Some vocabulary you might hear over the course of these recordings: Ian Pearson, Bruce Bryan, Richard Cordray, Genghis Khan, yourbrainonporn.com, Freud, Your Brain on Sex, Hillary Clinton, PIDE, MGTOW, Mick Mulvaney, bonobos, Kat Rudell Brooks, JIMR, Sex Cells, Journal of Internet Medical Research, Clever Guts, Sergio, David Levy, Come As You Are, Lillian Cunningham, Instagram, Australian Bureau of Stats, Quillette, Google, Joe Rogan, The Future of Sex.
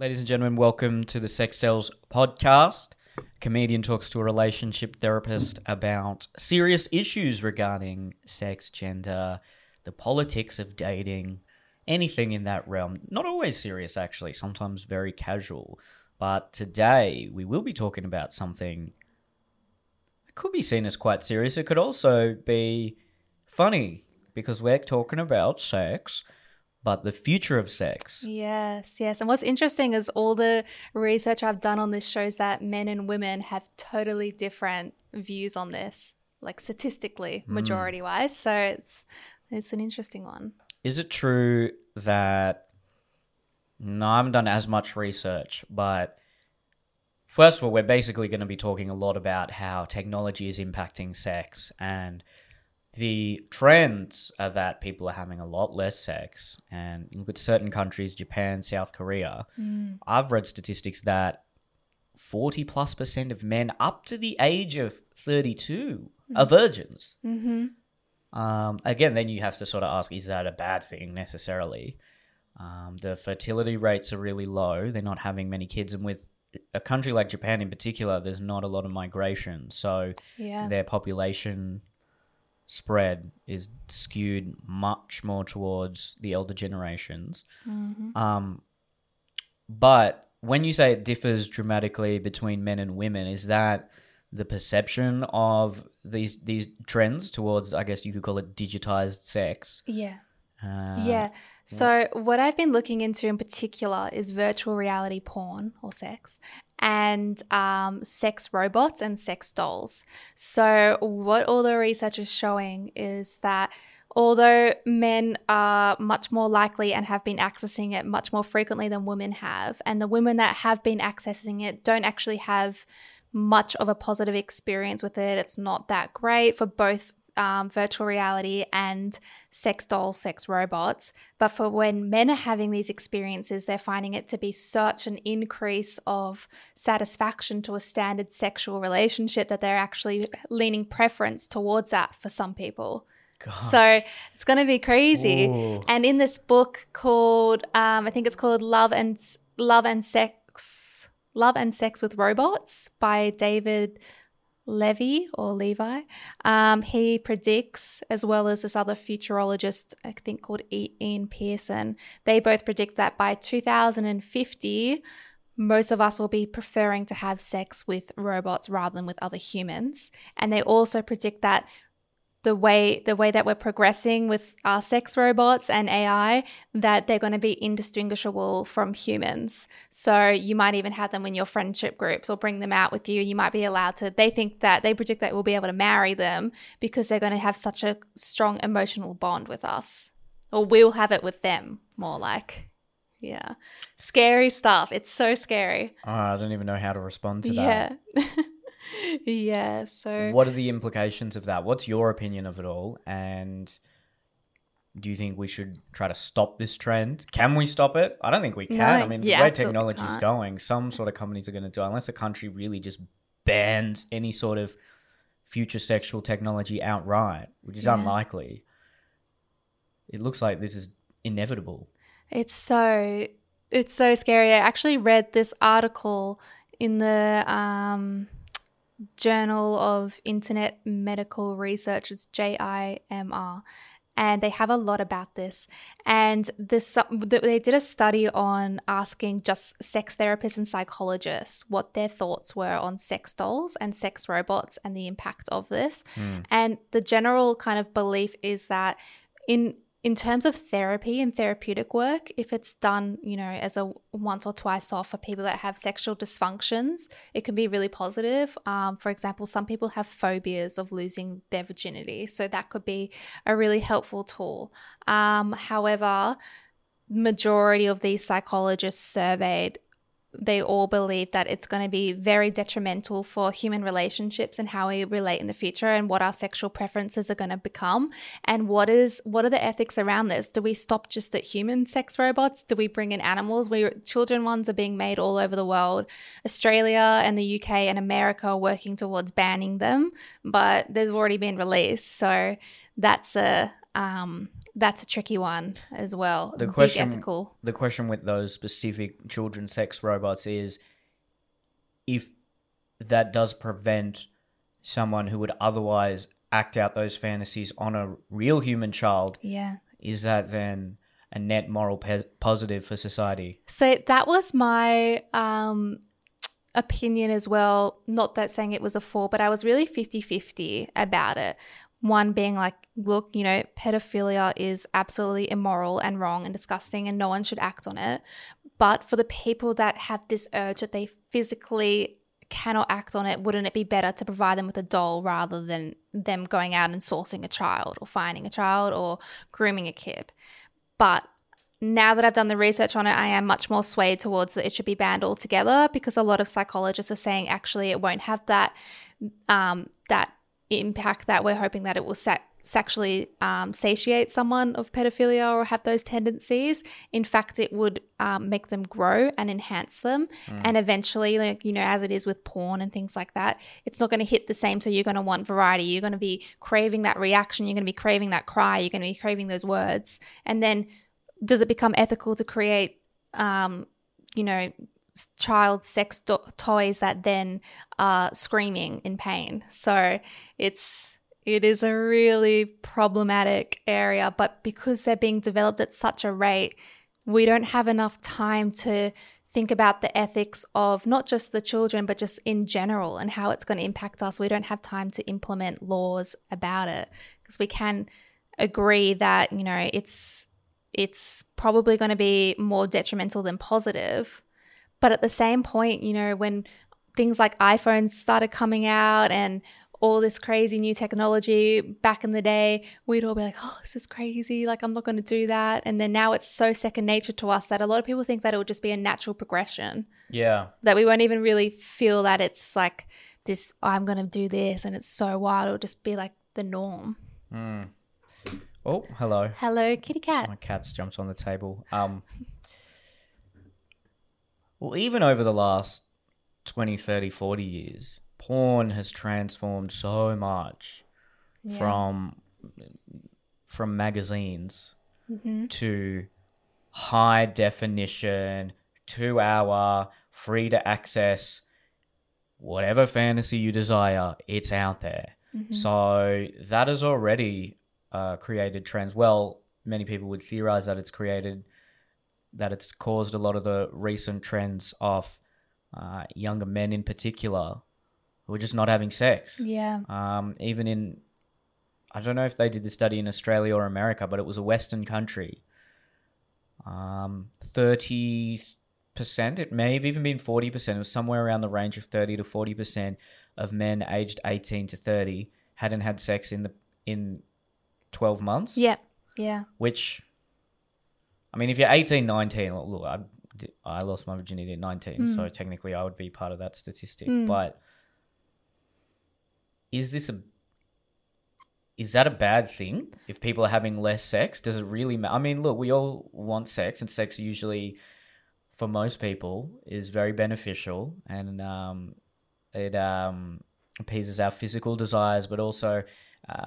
Ladies and gentlemen, welcome to the Sex Cells podcast. A comedian talks to a relationship therapist about serious issues regarding sex, gender, the politics of dating, anything in that realm. Not always serious, actually, sometimes very casual. But today we will be talking about something that could be seen as quite serious. It could also be funny because we're talking about sex. But the future of sex. Yes, yes. And what's interesting is all the research I've done on this shows that men and women have totally different views on this, like statistically, majority-wise. So it's an interesting one. Is it true that – no, I haven't done as much research, but first of all, we're basically going to be talking a lot about how technology is impacting sex and – the trends are that people are having a lot less sex, and you look at certain countries, Japan, South Korea. I've read statistics that 40+% of men up to the age of 32 are virgins. Again, then you have to sort of ask, is that a bad thing necessarily? The fertility rates are really low. They're not having many kids, and with a country like Japan in particular, there's not a lot of migration. So their population spread is skewed much more towards the elder generations. But when you say it differs dramatically between men and women, is that the perception of these trends towards, I guess you could call it, digitized sex? So what I've been looking into in particular is virtual reality porn or sex and sex robots and sex dolls. So what all the research is showing is that although men are much more likely and have been accessing it much more frequently than women have, and the women that have been accessing it don't actually have much of a positive experience with it. It's not that great for both virtual reality and sex dolls, sex robots. But for when men are having these experiences, they're finding it to be such an increase of satisfaction to a standard sexual relationship that they're actually leaning preference towards that for some people. Gosh. So it's going to be crazy. Ooh. And in this book called, I think it's called Love and Sex with Robots by David Levy or Levi, he predicts, as well as this other futurologist, I think called Ian Pearson, they both predict that by 2050, most of us will be preferring to have sex with robots rather than with other humans. And they also predict that the way that we're progressing with our sex robots and AI, that they're going to be indistinguishable from humans. So you might even have them in your friendship groups or bring them out with you. You might be allowed to, they predict that we'll be able to marry them because they're going to have such a strong emotional bond with us, or we'll have it with them more like. Yeah. Scary stuff. It's so scary. I don't even know how to respond to that. Yeah. Yeah, so what are the implications of that? What's your opinion of it all? And do you think we should try to stop this trend? Can we stop it? I don't think we can. No, I mean, the way technology is going, some sort of companies are going to do, unless the country really just bans any sort of future sexual technology outright, which is unlikely. It looks like this is inevitable. It's so scary. I actually read this article in the Journal of Internet Medical Research. It's JIMR, and they have a lot about this. And they did a study on asking just sex therapists and psychologists what their thoughts were on sex dolls and sex robots and the impact of this. And the general kind of belief is that in terms of therapy and therapeutic work, if it's done, as a once or twice off for people that have sexual dysfunctions, it can be really positive. For example, some people have phobias of losing their virginity, so that could be a really helpful tool. However, majority of these psychologists surveyed, they all believe that it's going to be very detrimental for human relationships and how we relate in the future and what our sexual preferences are going to become. And what are the ethics around this? Do we stop just at human sex robots? Do we bring in animals? Children ones are being made all over the world. Australia and the UK and America are working towards banning them, but they've already been released. So that's That's a tricky one as well. The question, big ethical. The question with those specific children's sex robots is if that does prevent someone who would otherwise act out those fantasies on a real human child, yeah, is that then a net moral positive for society? So that was my opinion as well. Not that saying it was a for, but I was really 50-50 about it. One being like, look, you know, pedophilia is absolutely immoral and wrong and disgusting and no one should act on it. But for the people that have this urge that they physically cannot act on it, wouldn't it be better to provide them with a doll rather than them going out and sourcing a child or finding a child or grooming a kid? But now that I've done the research on it, I am much more swayed towards that it should be banned altogether, because a lot of psychologists are saying actually it won't have that that impact that we're hoping that it will sexually satiate someone of pedophilia or have those tendencies. In fact, it would make them grow and enhance them. Mm. And eventually, like, you know, as it is with porn and things like that, it's not going to hit the same. So you're going to want variety. You're going to be craving that reaction. You're going to be craving that cry. You're going to be craving those words. And then, does it become ethical to create, you know, child sex toys that then are screaming in pain? So it is a really problematic area, but because they're being developed at such a rate, we don't have enough time to think about the ethics of not just the children, but just in general and how it's going to impact us. We don't have time to implement laws about it, because we can agree that, you know, it's probably going to be more detrimental than positive. But at the same point, you know, when things like iPhones started coming out and all this crazy new technology back in the day, we'd all be like, oh, this is crazy. Like, I'm not going to do that. And then now it's so second nature to us that a lot of people think that it would just be a natural progression. Yeah. That we won't even really feel that it's like this, oh, I'm going to do this and it's so wild. It'll just be like the norm. Mm. Oh, hello. Hello, kitty cat. My cat's jumped on the table. Well, even over the last 20, 30, 40 years, porn has transformed so much, yeah, from magazines, mm-hmm, to high definition, 2-hour, free to access, whatever fantasy you desire, it's out there. Mm-hmm. So that has already created trends. Well, many people would theorize that it's caused a lot of the recent trends of younger men in particular, who are just not having sex. Yeah. Even in, I don't know if they did the study in Australia or America, but it was a Western country. 30%, it may have even been 40%, it was somewhere around the range of 30 to 40% of men aged 18 to 30 hadn't had sex in 12 months. Yep. Yeah. Which, I mean, if you're 18, 19, look, I lost my virginity at 19, so technically I would be part of that statistic, but... Is that a bad thing if people are having less sex? Does it really matter? I mean, look, we all want sex, and sex usually for most people is very beneficial, and it appeases our physical desires, but also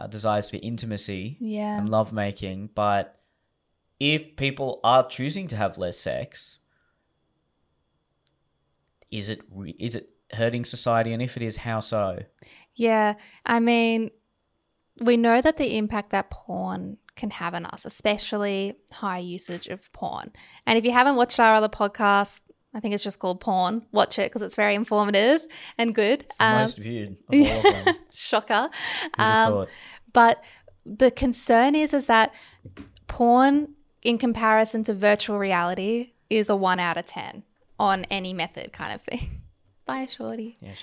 desires for intimacy, yeah, and lovemaking. But if people are choosing to have less sex, is it hurting society? And if it is, how so? Yeah, I mean, we know that the impact that porn can have on us, especially high usage of porn. And if you haven't watched our other podcast, I think it's just called Porn, watch it because it's very informative and good. It's the most viewed of all of them. Shocker. But the concern is that porn, in comparison to virtual reality, is a 1 out of 10 on any method kind of thing. Bye, Shorty. Yeah,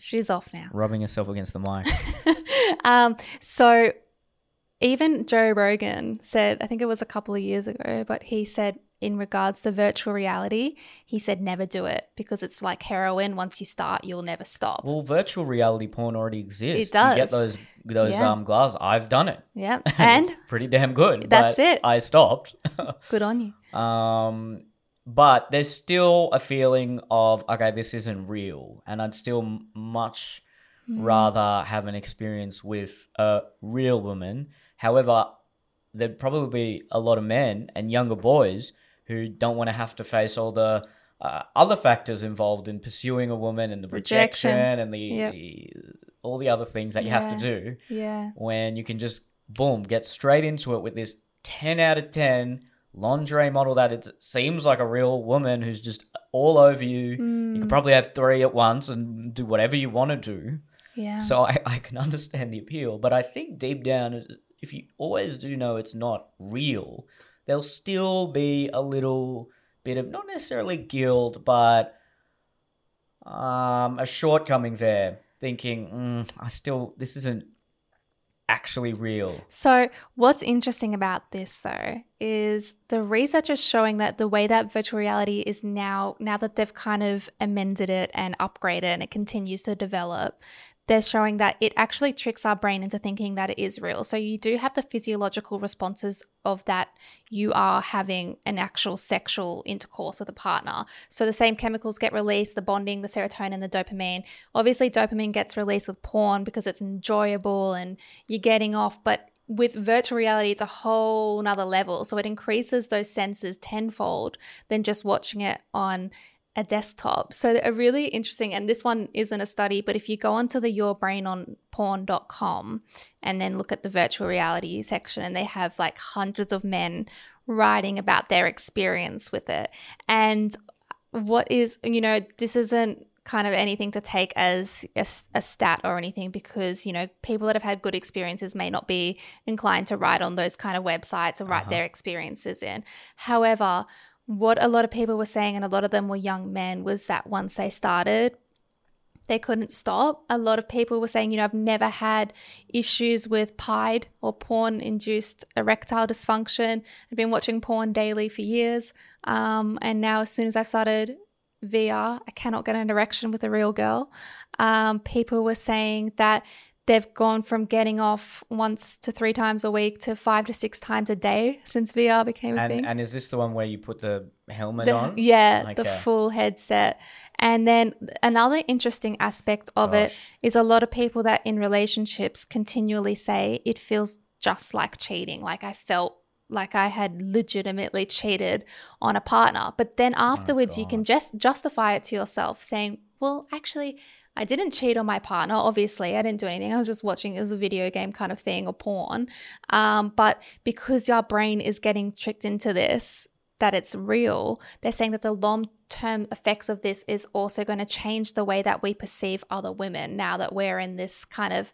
She's off now. Rubbing herself against the mic. So even Joe Rogan said, I think it was a couple of years ago, but he said in regards to virtual reality, he said never do it because it's like heroin. Once you start, you'll never stop. Well, virtual reality porn already exists. It does. You get those yeah, glasses. I've done it. Yeah. And it's pretty damn good. That's it. I stopped. Good on you. But there's still a feeling of, okay, this isn't real, and I'd still much rather have an experience with a real woman. However, there'd probably be a lot of men and younger boys who don't want to have to face all the other factors involved in pursuing a woman and the rejection and the, all the other things that you have to do when you can just, boom, get straight into it with this 10 out of 10 lingerie model that it seems like a real woman who's just all over you. You could probably have three at once and do whatever you want to do. So I can understand the appeal, but I think deep down, if you always do know it's not real, there'll still be a little bit of not necessarily guilt, but a shortcoming there, thinking, this isn't actually real. So what's interesting about this though is the research is showing that the way that virtual reality is now that they've kind of amended it and upgraded and it continues to develop, they're showing that it actually tricks our brain into thinking that it is real. So you do have the physiological responses of that you are having an actual sexual intercourse with a partner. So the same chemicals get released, the bonding, the serotonin, the dopamine. Obviously, dopamine gets released with porn because it's enjoyable and you're getting off, but with virtual reality, it's a whole nother level. So it increases those senses tenfold than just watching it on a desktop. So a really interesting, and this one isn't a study, but if you go onto the yourbrainonporn.com and then look at the virtual reality section, and they have like hundreds of men writing about their experience with it. And what is, you know, this isn't kind of anything to take as a stat or anything, because, you know, people that have had good experiences may not be inclined to write on those kind of websites or write their experiences in. However, what a lot of people were saying, and a lot of them were young men, was that once they started, they couldn't stop. A lot of people were saying, you know, I've never had issues with PIDE or porn-induced erectile dysfunction. I've been watching porn daily for years. And now as soon as I've started VR, I cannot get an erection with a real girl. People were saying that they've gone from getting off once to 3 times a week to 5 to 6 times a day since VR became a thing. And is this the one where you put the helmet on? Yeah, okay. The full headset. And then another interesting aspect of it is a lot of people that in relationships continually say it feels just like cheating, like I felt like I had legitimately cheated on a partner. But then afterwards you can just justify it to yourself saying, well, actually – I didn't cheat on my partner, obviously. I didn't do anything. I was just watching it as a video game kind of thing or porn. But because your brain is getting tricked into this, that it's real, they're saying that the long-term effects of this is also going to change the way that we perceive other women now that we're in this kind of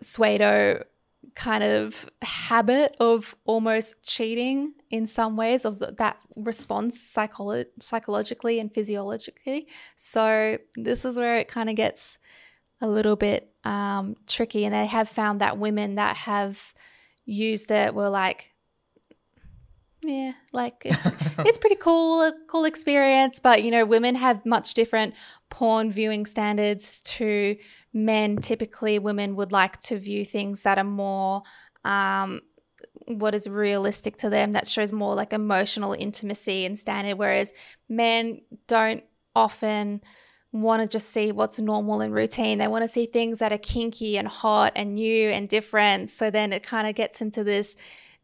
pseudo kind of habit of almost cheating in some ways of that response psychologically and physiologically. So this is where it kind of gets a little bit tricky, and they have found that women that have used it were like, yeah, like it's pretty cool experience, but you know, women have much different porn viewing standards to men. Typically, women would like to view things that are more what is realistic to them, that shows more like emotional intimacy and standard, whereas men don't often want to just see what's normal and routine. They want to see things that are kinky and hot and new and different. So then it kind of gets into this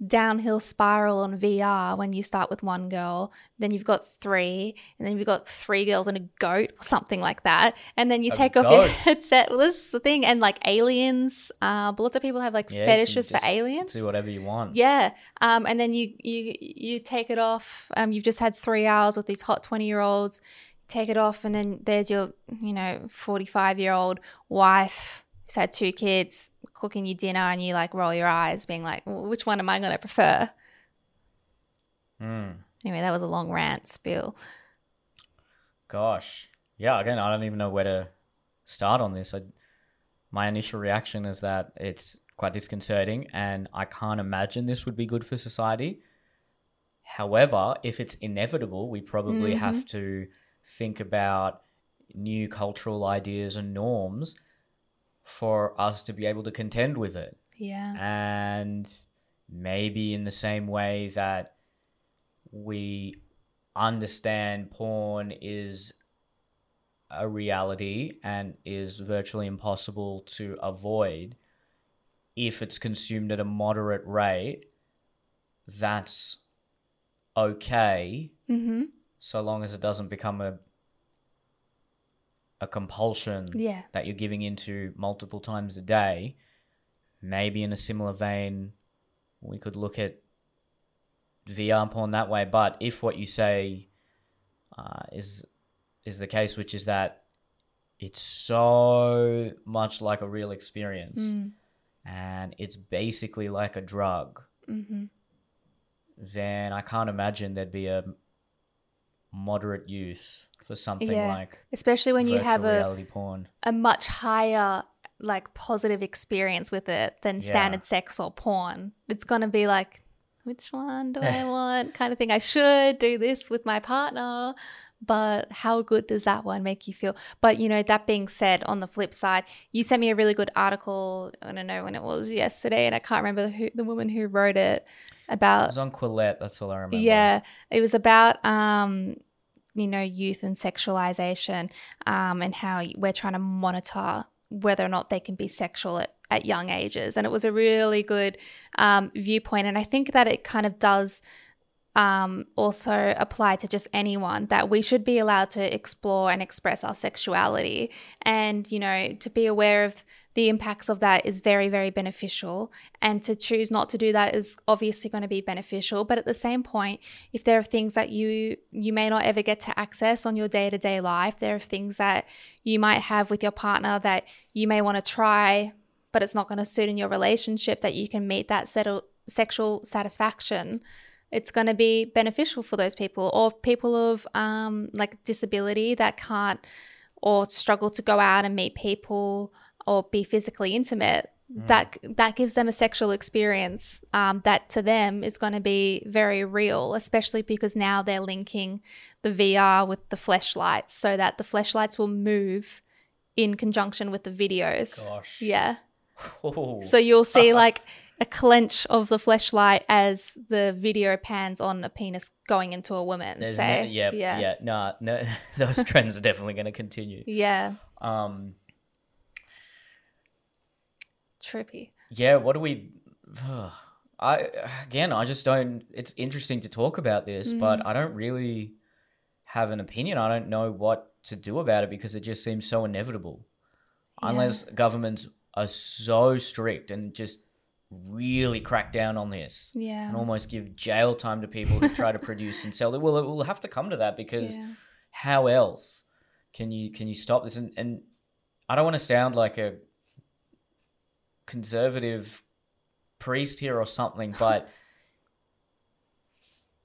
downhill spiral on VR when you start with one girl, then you've got 3, and then you've got 3 girls and a goat or something like that, and then you take off your headset. Well, this is the thing, and like aliens, lots of people have like fetishes for aliens. Do whatever you want. Yeah, and then you take it off. You've just had 3 hours with these hot 20-year-olds. Take it off, and then there's your 45-year-old wife. So had 2 kids, cooking you dinner, and you like roll your eyes being like, well, which one am I going to prefer? Anyway, that was a long rant spiel. Gosh. Yeah, again, I don't even know where to start on this. My initial reaction is that it's quite disconcerting, and I can't imagine this would be good for society. However, if it's inevitable, we probably have to think about new cultural ideas and norms for us to be able to contend with it. Yeah. And maybe in the same way that we understand porn is a reality and is virtually impossible to avoid, if it's consumed at a moderate rate, that's okay, mm-hmm. so long as it doesn't become a compulsion yeah. that you're giving into multiple times a day. Maybe in a similar vein, we could look at VR porn that way. But if what you say is the case, which is that it's so much like a real experience and it's basically like a drug, mm-hmm. then I can't imagine there'd be a moderate use for something yeah. like especially when you have a much higher like positive experience with it than yeah. standard sex or porn. It's going to be like, which one do I want kind of thing. I should do this with my partner, but how good does that one make you feel? But, you know, that being said, on the flip side, you sent me a really good article, I don't know when it was, yesterday, and I can't remember the woman who wrote it about. It was on Quillette, that's all I remember. Yeah, it was about, you know, youth and sexualization and how we're trying to monitor whether or not they can be sexual at young ages. And it was a really good viewpoint. And I think that it kind of does also apply to just anyone, that we should be allowed to explore and express our sexuality. And, you know, to be aware of the impacts of that is very, very beneficial. And to choose not to do that is obviously going to be beneficial. But at the same point, if there are things that you may not ever get to access on your day-to-day life, there are things that you might have with your partner that you may want to try, but it's not going to suit in your relationship, that you can meet that sexual satisfaction, it's going to be beneficial for those people, or people of like disability that can't or struggle to go out and meet people or be physically intimate. That gives them a sexual experience that to them is going to be very real, especially because now they're linking the VR with the fleshlights, so that the fleshlights will move in conjunction with the videos. Gosh. Yeah. Ooh. So you'll see like a clench of the fleshlight as the video pans on a penis going into a woman. No, those trends are definitely going to continue. Yeah. Trippy. Yeah, what do we I just don't, it's interesting to talk about this, but I don't really have an opinion. I don't know what to do about it because it just seems so inevitable. Yeah. Unless governments are so strict and just really crack down on this and almost give jail time to people who try to produce and sell it. Well, it will have to come to that because how else can you stop this? And I don't want to sound like a conservative priest here or something, but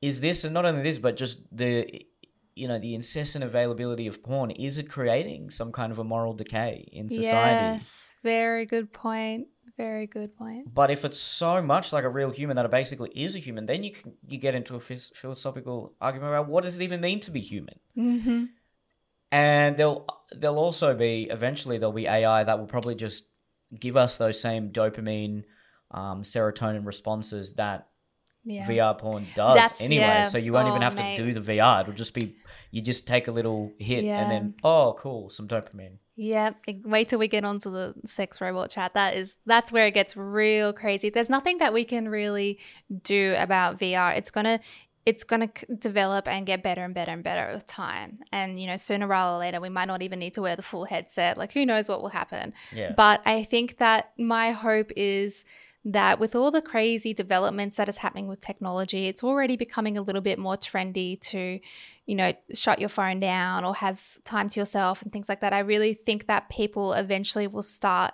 is this, and not only this, but just the, you know, the incessant availability of porn, is it creating some kind of a moral decay in society? Yes, very good point. Very good point. But if it's so much like a real human that it basically is a human, then you get into a philosophical argument about what does it even mean to be human? Mm-hmm. And there'll also be, eventually there'll be AI that will probably just give us those same dopamine, serotonin responses that VR porn does. That's, anyway. Yeah. So you won't even have to do the VR. It'll just be, you just take a little hit and then, oh, cool, some dopamine. Yeah, wait till we get onto the sex robot chat. That's where it gets real crazy. There's nothing that we can really do about VR. It's gonna develop and get better and better and better with time. And, you know, sooner rather than later, we might not even need to wear the full headset. Like, who knows what will happen? Yeah. But I think that my hope is that with all the crazy developments that is happening with technology, it's already becoming a little bit more trendy to, you know, shut your phone down or have time to yourself and things like that. I really think that people eventually will start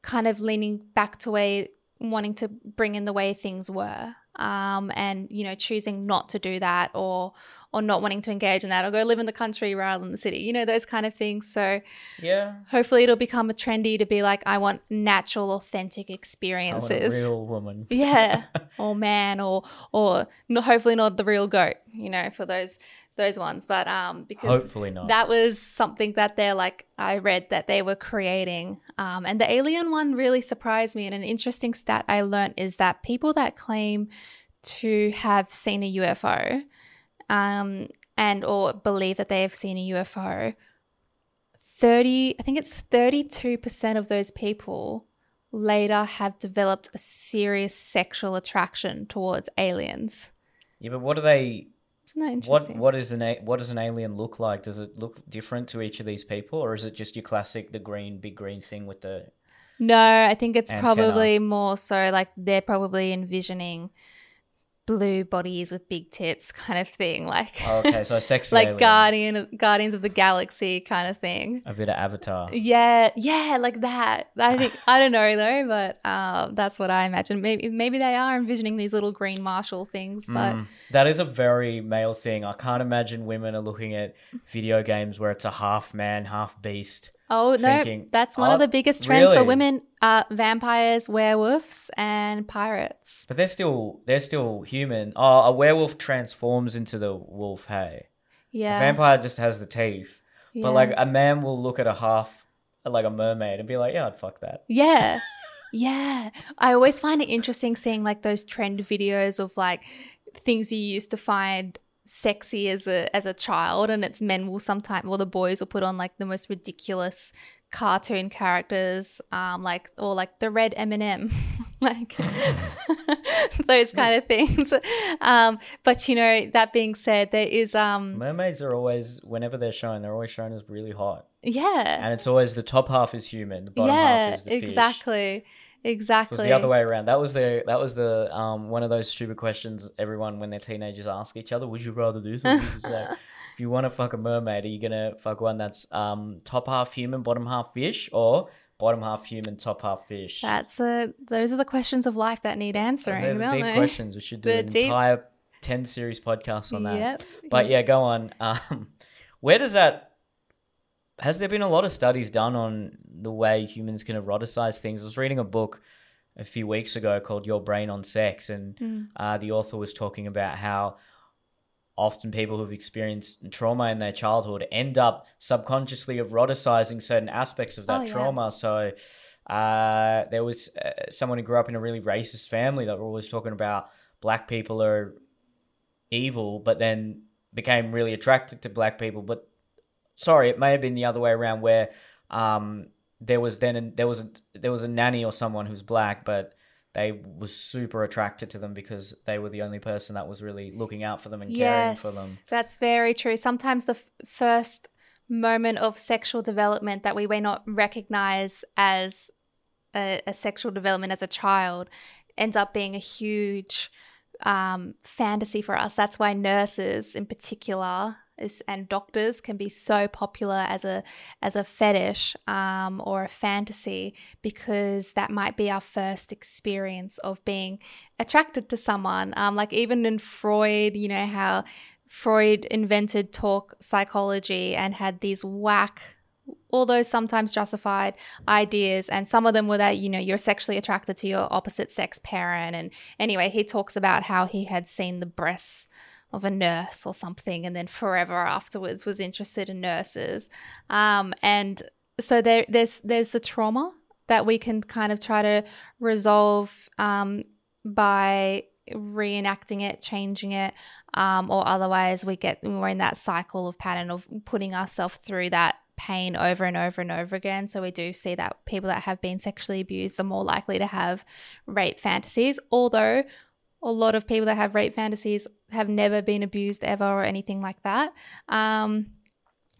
kind of leaning back to wanting to bring in the way things were, and, you know, choosing not to do that or not wanting to engage in that, or go live in the country rather than the city, you know, those kind of things. So yeah, hopefully it'll become a trendy to be like, I want natural, authentic experiences. I want a real woman. Yeah. Or man, or hopefully not the real goat, you know, for those ones. But because hopefully not. That was something that they're like, I read that they were creating. And the alien one really surprised me. And an interesting stat I learned is that people that claim to have seen a UFO and or believe that they have seen a UFO, 32% of those people later have developed a serious sexual attraction towards aliens. Yeah, but what are they? Isn't that interesting? What does an alien look like? Does it look different to each of these people, or is it just your classic big green thing with the? No, I think it's antenna. Probably more so like they're probably envisioning blue bodies with big tits kind of thing, like okay, so a sexy like alien. Guardians of the Galaxy kind of thing, a bit of Avatar, yeah like that. I think I don't know though, but that's what I imagine. Maybe they are envisioning these little green Marshall things, but that is a very male thing. I can't imagine women are looking at video games where it's a half man half beast. Oh, thinking, no, that's one of the biggest trends for women, vampires, werewolves and pirates. But they're still human. Oh, a werewolf transforms into the wolf, hey? Yeah. A vampire just has the teeth. Yeah. But like a man will look at a mermaid and be like, yeah, I'd fuck that. Yeah. Yeah. I always find it interesting seeing like those trend videos of like things you used to find sexy as a child, and it's men will sometimes, well, the boys will put on like the most ridiculous cartoon characters, like the red M&M, like those kind of things. But you know, that being said, there is mermaids are always, whenever they're always shown as really hot. Yeah, and it's always the top half is human, the bottom half is the fish. Exactly. It was the other way around. That was the one of those stupid questions everyone when they're teenagers ask each other. Would you rather do something? It's like, if you want to fuck a mermaid, are you gonna fuck one that's top half human, bottom half fish, or bottom half human, top half fish? Those are the questions of life that need answering. They're the deep questions. We should do an entire 10 series podcast on that. Yep. But yeah, go on. Has there been a lot of studies done on the way humans can eroticize things? I was reading a book a few weeks ago called Your Brain on Sex, and the author was talking about how often people who've experienced trauma in their childhood end up subconsciously eroticizing certain aspects of that trauma. Yeah. So there was someone who grew up in a really racist family that were always talking about black people are evil, but then became really attracted to black people, but sorry, it may have been the other way around, where there was a nanny or someone who's black, but they was super attracted to them because they were the only person that was really looking out for them and caring for them. Yes, that's very true. Sometimes the first moment of sexual development that we may not recognize as a sexual development as a child ends up being a huge fantasy for us. That's why nurses in particular and doctors can be so popular as a fetish or a fantasy, because that might be our first experience of being attracted to someone. Like even in Freud, you know how Freud invented talk psychology and had these whack, although sometimes justified, ideas, and some of them were that, you know, you're sexually attracted to your opposite sex parent. And anyway, he talks about how he had seen the breasts of a nurse or something, and then forever afterwards was interested in nurses. And so there's the trauma that we can kind of try to resolve by reenacting it, changing it, or otherwise we're in that cycle of pattern of putting ourselves through that pain over and over and over again. So we do see that people that have been sexually abused are more likely to have rape fantasies, although a lot of people that have rape fantasies have never been abused ever or anything like that.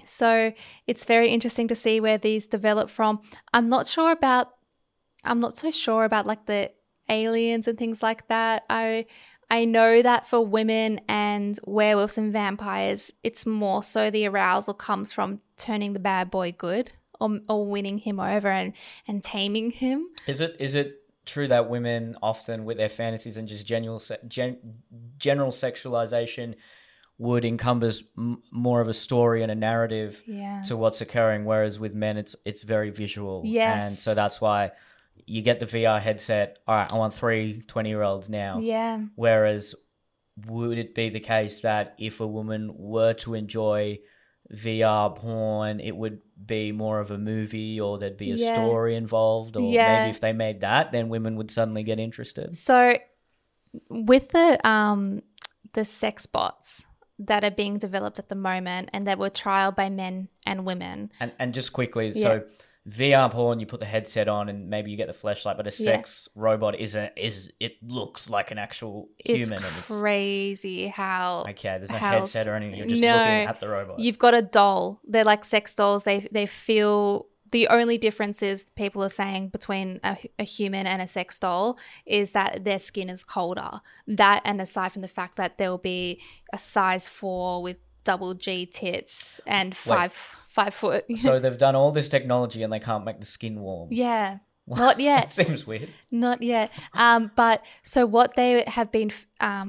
So it's very interesting to see where these develop from. I'm not so sure about like the aliens and things like that. I know that for women and werewolves and vampires, it's more so the arousal comes from turning the bad boy good or winning him over and taming him. Is it true that women often with their fantasies and just general sexualization would encompass more of a story and a narrative to what's occurring, whereas with men it's very visual. Yes. And so that's why you get the VR headset, all right, I want 3 20-year-olds now. Yeah. Whereas would it be the case that if a woman were to enjoy VR porn, it would be more of a movie, or there'd be a story involved, or maybe if they made that, then women would suddenly get interested. So with the sex bots that are being developed at the moment, and that were trialed by men and women. And just quickly, so VR porn, you put the headset on and maybe you get the fleshlight, but a sex robot is it looks like an actual human. It's crazy how... Okay, there's no headset or anything. You're just looking at the robot. You've got a doll. They're like sex dolls. They feel... The only difference is people are saying between a human and a sex doll is that their skin is colder. That, and aside from the fact that there will be a size 4 with double G tits and five foot. So they've done all this technology and they can't make the skin warm. Yeah. What? Not yet. That seems weird. Not yet. But so what they have been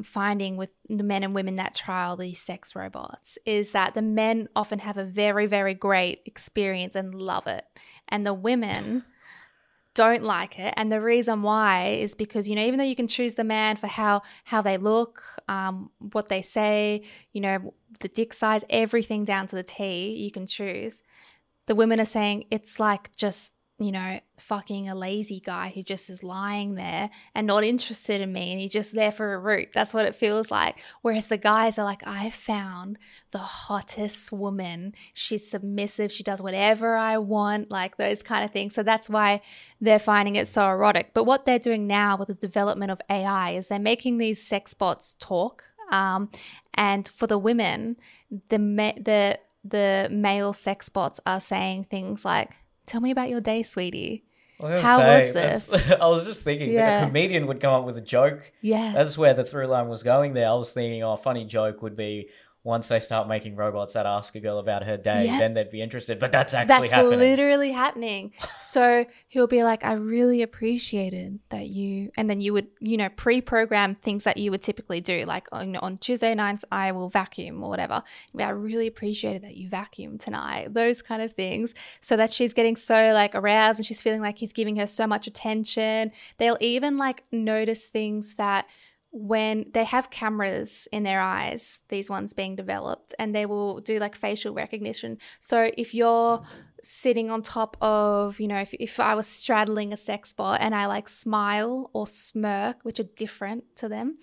finding with the men and women that trial these sex robots is that the men often have a very, very great experience and love it. And the women don't like it. And the reason why is because, you know, even though you can choose the man for how they look, what they say, you know, the dick size, everything down to the T you can choose, the women are saying it's like just, you know, fucking a lazy guy who just is lying there and not interested in me and he's just there for a root. That's what it feels like. Whereas the guys are like, I found the hottest woman. She's submissive. She does whatever I want, like those kind of things. So that's why they're finding it so erotic. But what they're doing now with the development of AI is they're making these sex bots talk. And for the women, the male sex bots are saying things like, tell me about your day, sweetie. How was this? I was just thinking that a comedian would come up with a joke. Yeah. That's where the through line was going there. I was thinking, oh, funny joke would be once they start making robots that ask a girl about her day, then they'd be interested. But that's happening. That's literally happening. So he'll be like, I really appreciated that you – and then you would, you know, pre-program things that you would typically do, like on Tuesday nights I will vacuum or whatever. I really appreciated that you vacuumed tonight, those kind of things, so that she's getting so like aroused and she's feeling like he's giving her so much attention. They'll even like notice things that – when they have cameras in their eyes, these ones being developed, and they will do like facial recognition. So if you're sitting on top of, you know, if I was straddling a sex bot and I like smile or smirk, which are different to them,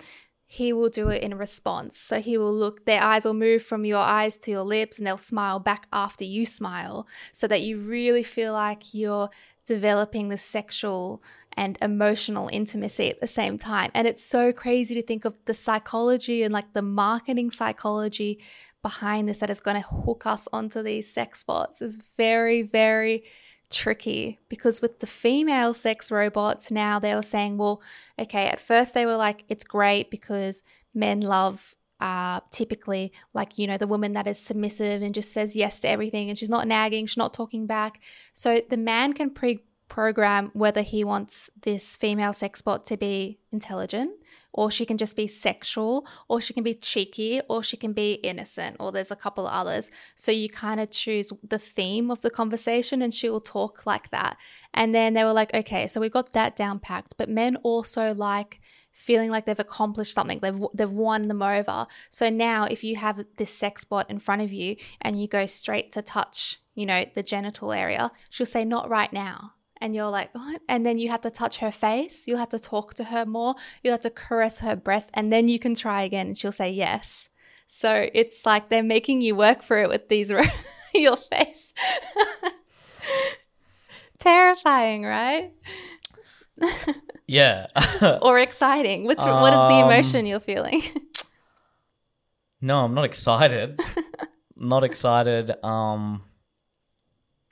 he will do it in response. So he will look, their eyes will move from your eyes to your lips and they'll smile back after you smile, so that you really feel like you're developing the sexual and emotional intimacy at the same time. And it's so crazy to think of the psychology and like the marketing psychology behind this that is going to hook us onto these sex bots is very, very tricky. Because with the female sex robots now, they were saying, well, okay, at first they were like, it's great because men love typically like, you know, the woman that is submissive and just says yes to everything and she's not nagging, she's not talking back. So the man can program whether he wants this female sex bot to be intelligent, or she can just be sexual, or she can be cheeky, or she can be innocent, or there's a couple of others. So you kind of choose the theme of the conversation and she will talk like that. And then they were like, okay, so we got that down packed, but men also like feeling like they've accomplished something, they've won them over. So now if you have this sex bot in front of you and you go straight to touch, you know, the genital area, she'll say, not right now. And you're like, what? And then you have to touch her face. You'll have to talk to her more. You'll have to caress her breast. And then you can try again and she'll say yes. So it's like they're making you work for it with these your face. Terrifying, right? Yeah. Or exciting. What is the emotion you're feeling? No, I'm not excited.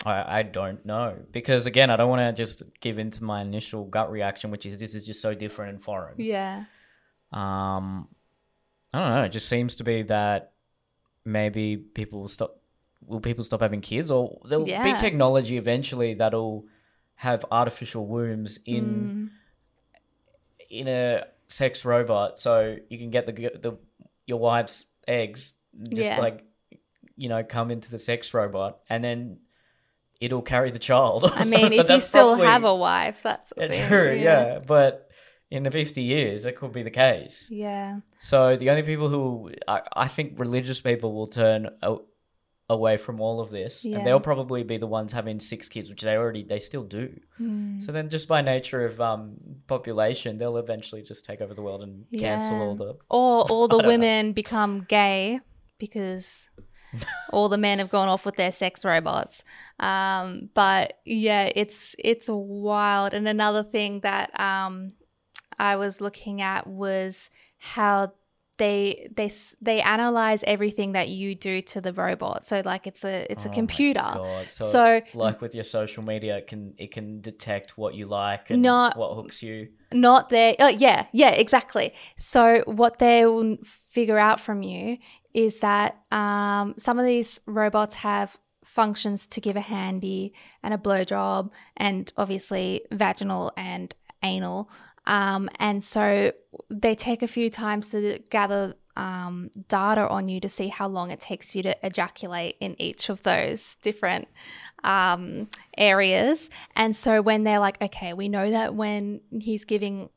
I don't know, because again, I don't want to just give into my initial gut reaction, which is this is just so different and foreign. Yeah. I don't know. It just seems to be that maybe people will stop having kids, or there'll be technology eventually that'll have artificial wombs in a sex robot, so you can get your wife's eggs just like, you know, come into the sex robot, and then it'll carry the child. I mean, if you still have a wife, that's true. Yeah, but in the 50 years, that could be the case. Yeah. So the only people who I think religious people will turn away from all of this, and they'll probably be the ones having 6 kids, which they still do. So then, just by nature of population, they'll eventually just take over the world and cancel all the women become gay because All the men have gone off with their sex robots. But yeah, it's wild. And another thing that I was looking at was how they analyze everything that you do to the robot. So like it's a computer. My God. So like with your social media, it can detect what you like and what hooks you. Not there. Oh, yeah, exactly. So what they will figure out from you is that some of these robots have functions to give a handy and a blowjob and obviously vaginal and anal. And so they take a few times to gather data on you to see how long it takes you to ejaculate in each of those different areas. And so when they're like, okay, we know that when he's giving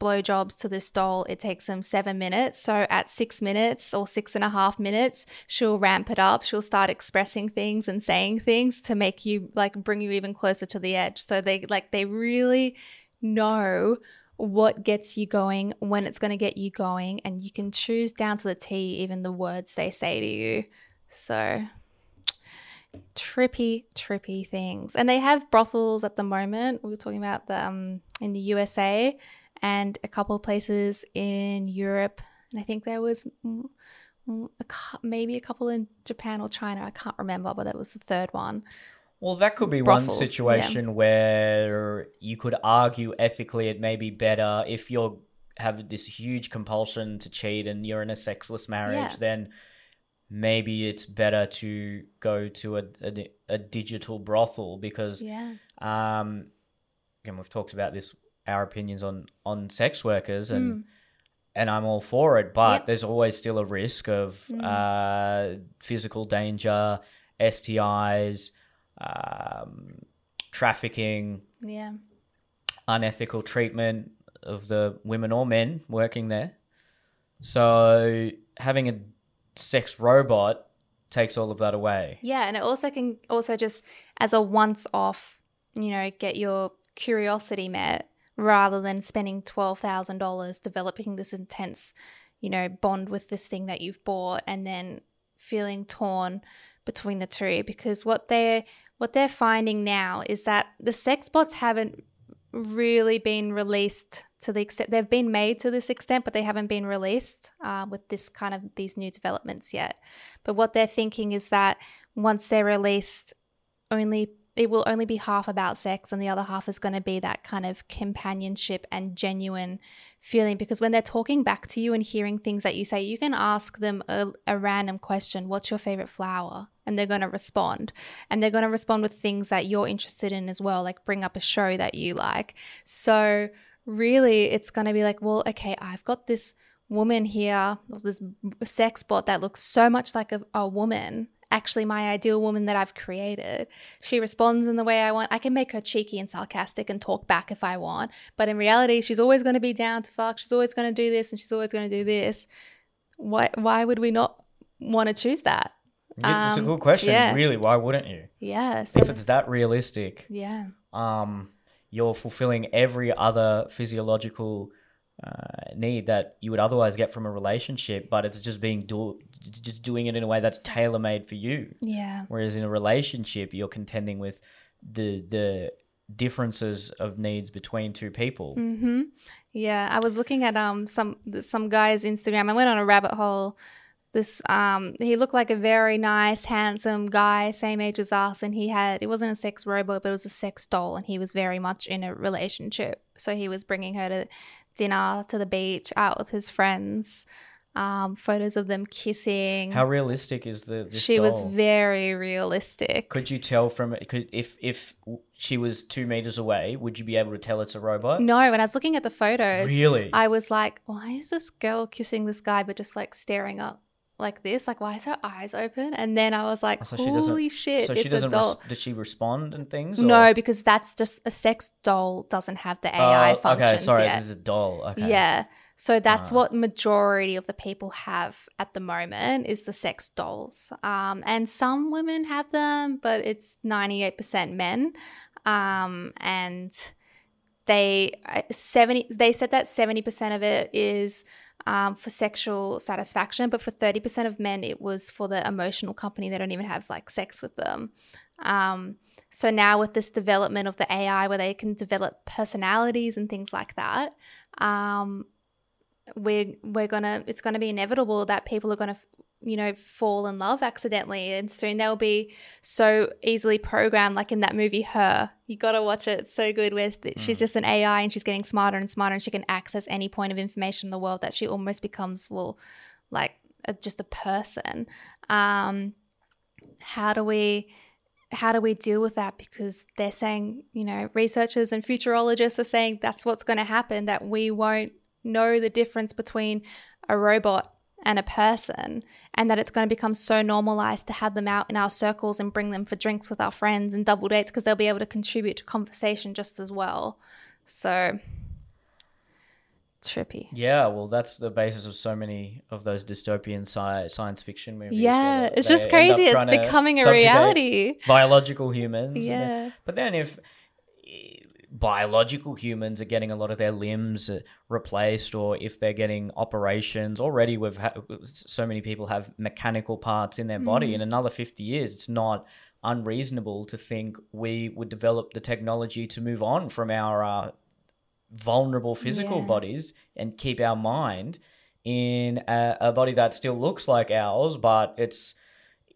blowjobs to this doll, it takes him 7 minutes. So at 6 minutes or 6.5 minutes, she'll ramp it up. She'll start expressing things and saying things to make you like bring you even closer to the edge. So they really know what gets you going, when it's going to get you going, and you can choose down to the T even the words they say to you. So trippy things. And they have brothels at the moment. We were talking about the in the USA and a couple of places in Europe, and I think there was maybe a couple in Japan or China. I can't remember, but that was the third one. Well, that could be brothels, one situation where you could argue ethically it may be better if you have this huge compulsion to cheat and you're in a sexless marriage, then maybe it's better to go to a digital brothel because again, we've talked about this, our opinions on sex workers and I'm all for it, but there's always still a risk of physical danger, STIs, trafficking, unethical treatment of the women or men working there. So having a sex robot takes all of that away. Yeah, and it also can just as a once-off, get your curiosity met rather than spending $12,000 developing this intense, bond with this thing that you've bought and then feeling torn between the two, because what they're finding now is that the sex bots haven't really been released to the extent they've been made to this extent, but they haven't been released with this kind of these new developments yet. But what they're thinking is that once they're released, it will only be half about sex and the other half is going to be that kind of companionship and genuine feeling, because when they're talking back to you and hearing things that you say, you can ask them a random question, what's your favorite flower? And they're going to respond. And they're going to respond with things that you're interested in as well, like bring up a show that you like. So really it's going to be like, well, okay, I've got this woman here, this sex bot that looks so much like a woman, actually my ideal woman that I've created. She responds in the way I want. I can make her cheeky and sarcastic and talk back if I want, but in reality she's always going to be down to fuck, she's always going to do this and she's always going to do this. Why would we not want to choose that? It's a good question. Really, why wouldn't you? So if it's that realistic, you're fulfilling every other physiological need that you would otherwise get from a relationship, but it's just being doing it in a way that's tailor-made for you. Whereas in a relationship you're contending with the differences of needs between two people. I was looking at some guy's Instagram. I went on a rabbit hole. This he looked like a very nice, handsome guy, same age as us, and it wasn't a sex robot, but it was a sex doll, and he was very much in a relationship. So he was bringing her to dinner, to the beach, out with his friends, photos of them kissing. How realistic is this She doll? Was very realistic. Could you tell from it? If she was 2 meters away, would you be able to tell it's a robot? No, when I was looking at the photos, really, I was like, why is this girl kissing this guy but just like staring up? Like this, like why is her eyes open? And then I was like, holy shit! So she doesn't. Did she respond and things? Or? No, because that's just a sex doll. Doesn't have the AI functions yet. Okay, sorry, it's a doll. Okay. Yeah, so that's what majority of the people have at the moment is the sex dolls. And some women have them, but it's 98% men. They said that 70% of it is for sexual satisfaction, but for 30% of men, it was for the emotional company. They don't even have like sex with them. So now with this development of the AI where they can develop personalities and things like that, it's gonna be inevitable that people are gonna, you know, fall in love accidentally, and soon they'll be so easily programmed, like in that movie Her. You gotta watch it, it's so good, she's just an AI and she's getting smarter and smarter, and she can access any point of information in the world, that she almost becomes just a person. How do we deal with that? Because they're saying, you know, researchers and futurologists are saying that's what's going to happen, that we won't know the difference between a robot and a person, and that it's going to become so normalized to have them out in our circles and bring them for drinks with our friends and double dates, because they'll be able to contribute to conversation just as well. So trippy. Yeah, well, that's the basis of so many of those dystopian science fiction movies. Yeah, it's just crazy. It's becoming a reality. Biological humans. Yeah. But then if biological humans are getting a lot of their limbs replaced, or if they're getting operations, already so many people have mechanical parts in their body. In another 50 years, it's not unreasonable to think we would develop the technology to move on from our vulnerable physical bodies and keep our mind in a body that still looks like ours, but it's,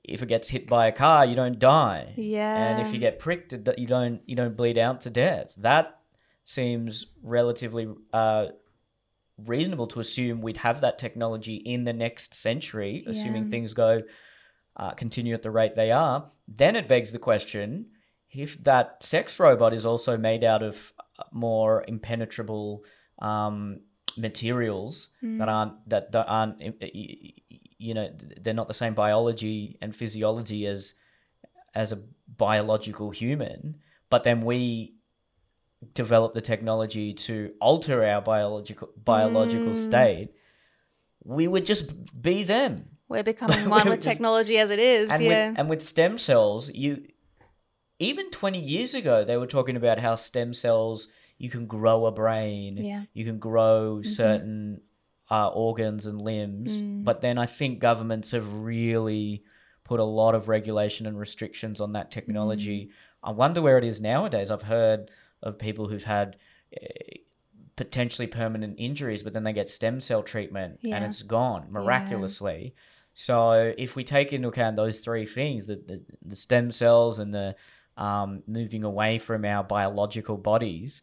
if it gets hit by a car, you don't die. Yeah. And if you get pricked, you don't bleed out to death. That seems relatively reasonable to assume we'd have that technology in the next century, assuming things go continue at the rate they are. Then it begs the question, if that sex robot is also made out of more impenetrable materials that aren't you know, they're not the same biology and physiology as a biological human, but then we develop the technology to alter our biological state, we would just be them. We're becoming one with technology as it is. And with stem cells, even 20 years ago, they were talking about how stem cells, you can grow a brain, you can grow certain organs and limbs. But then I think governments have really put a lot of regulation and restrictions on that technology. I wonder where it is nowadays. I've heard of people who've had potentially permanent injuries, but then they get stem cell treatment and it's gone miraculously. Yeah. So if we take into account those three things, the stem cells and the moving away from our biological bodies,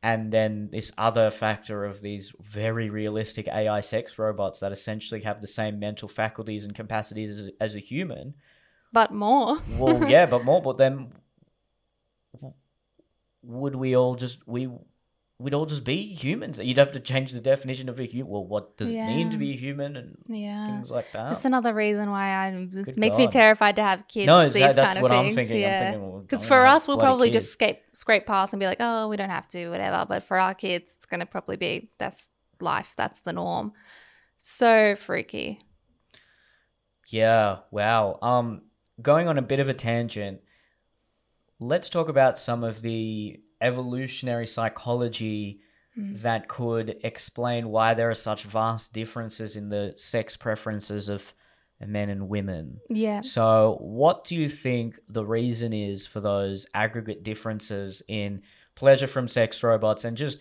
and then this other factor of these very realistic AI sex robots that essentially have the same mental faculties and capacities as a human. But more. Well, yeah, but more. But then would we all just... We'd all just be humans. You'd have to change the definition of a human. Well, what does it mean to be human and things like that? Just another reason why it makes me terrified to have kids. No, that's what I'm thinking. Yeah. Because for us, we'll probably just scrape past and be like, oh, we don't have to, whatever. But for our kids, it's going to probably be, that's life. That's the norm. So freaky. Yeah, wow. Going on a bit of a tangent, let's talk about some of the evolutionary psychology that could explain why there are such vast differences in the sex preferences of men and women. Yeah. So what do you think the reason is for those aggregate differences in pleasure from sex robots and just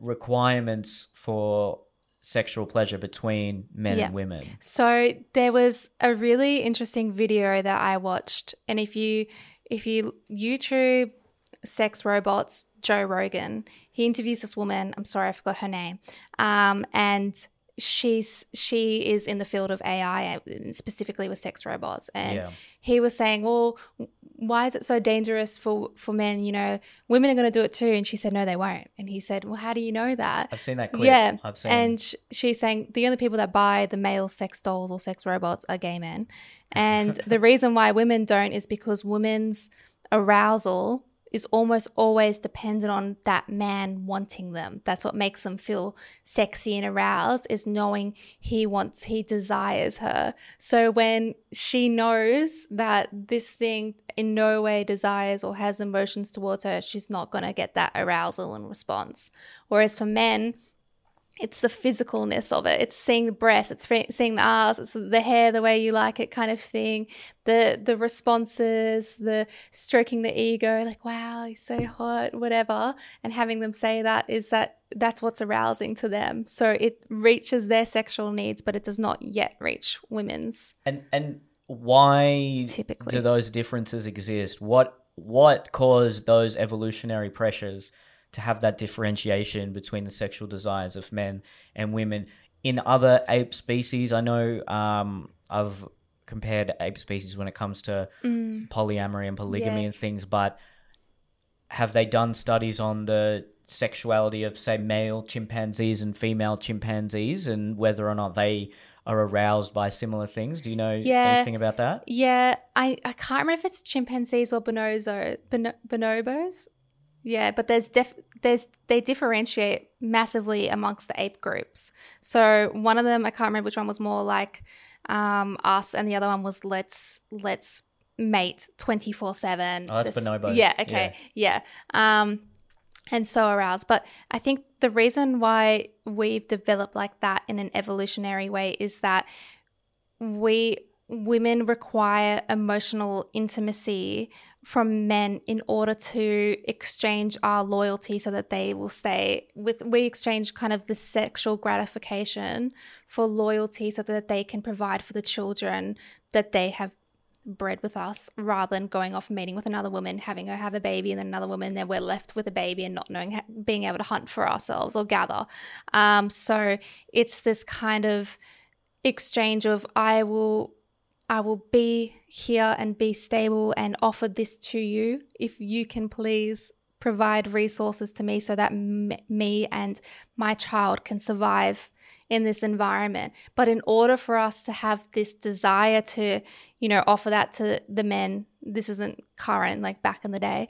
requirements for sexual pleasure between men and women? So there was a really interesting video that I watched, and if you YouTube sex robots, Joe Rogan, he interviews this woman, I'm sorry, I forgot her name, and she is in the field of AI, specifically with sex robots, and he was saying, well, why is it so dangerous for men? You know, women are going to do it too. And she said, no, they won't. And he said, well, how do you know that? I've seen that clip. Yeah. And she's saying the only people that buy the male sex dolls or sex robots are gay men, and the reason why women don't is because women's arousal is almost always dependent on that man wanting them. That's what makes them feel sexy and aroused, is knowing he desires her. So when she knows that this thing in no way desires or has emotions towards her, she's not going to get that arousal and response. Whereas for men, It's the physicalness of it. It's seeing the breasts, it's seeing the arse, it's the hair the way you like it kind of thing, the responses, the stroking the ego, like, wow, you're so hot, whatever, and having them say that is that's what's arousing to them. So it reaches their sexual needs, but it does not yet reach women's. And why typically do those differences exist? What caused those evolutionary pressures to have that differentiation between the sexual desires of men and women? In other ape species, I know I've compared ape species when it comes to polyamory and polygamy and things, but have they done studies on the sexuality of, say, male chimpanzees and female chimpanzees and whether or not they are aroused by similar things? Do you know anything about that? Yeah, I can't remember if it's chimpanzees or bonobos. Yeah, but they differentiate massively amongst the ape groups. So one of them, I can't remember which one, was more like us, and the other one was let's mate 24/7. Oh, that's bonobos. Yeah. Okay. Yeah. And so aroused. But I think the reason why we've developed like that in an evolutionary way is that women require emotional intimacy from men in order to exchange our loyalty so that they will stay with. We exchange kind of the sexual gratification for loyalty so that they can provide for the children that they have bred with us, rather than going off mating with another woman, having her have a baby, and then another woman, then we're left with a baby and not knowing, being able to hunt for ourselves or gather. So it's this kind of exchange of I will be here and be stable and offer this to you if you can please provide resources to me so that me and my child can survive in this environment. But in order for us to have this desire to, you know, offer that to the men, this isn't current, like back in the day.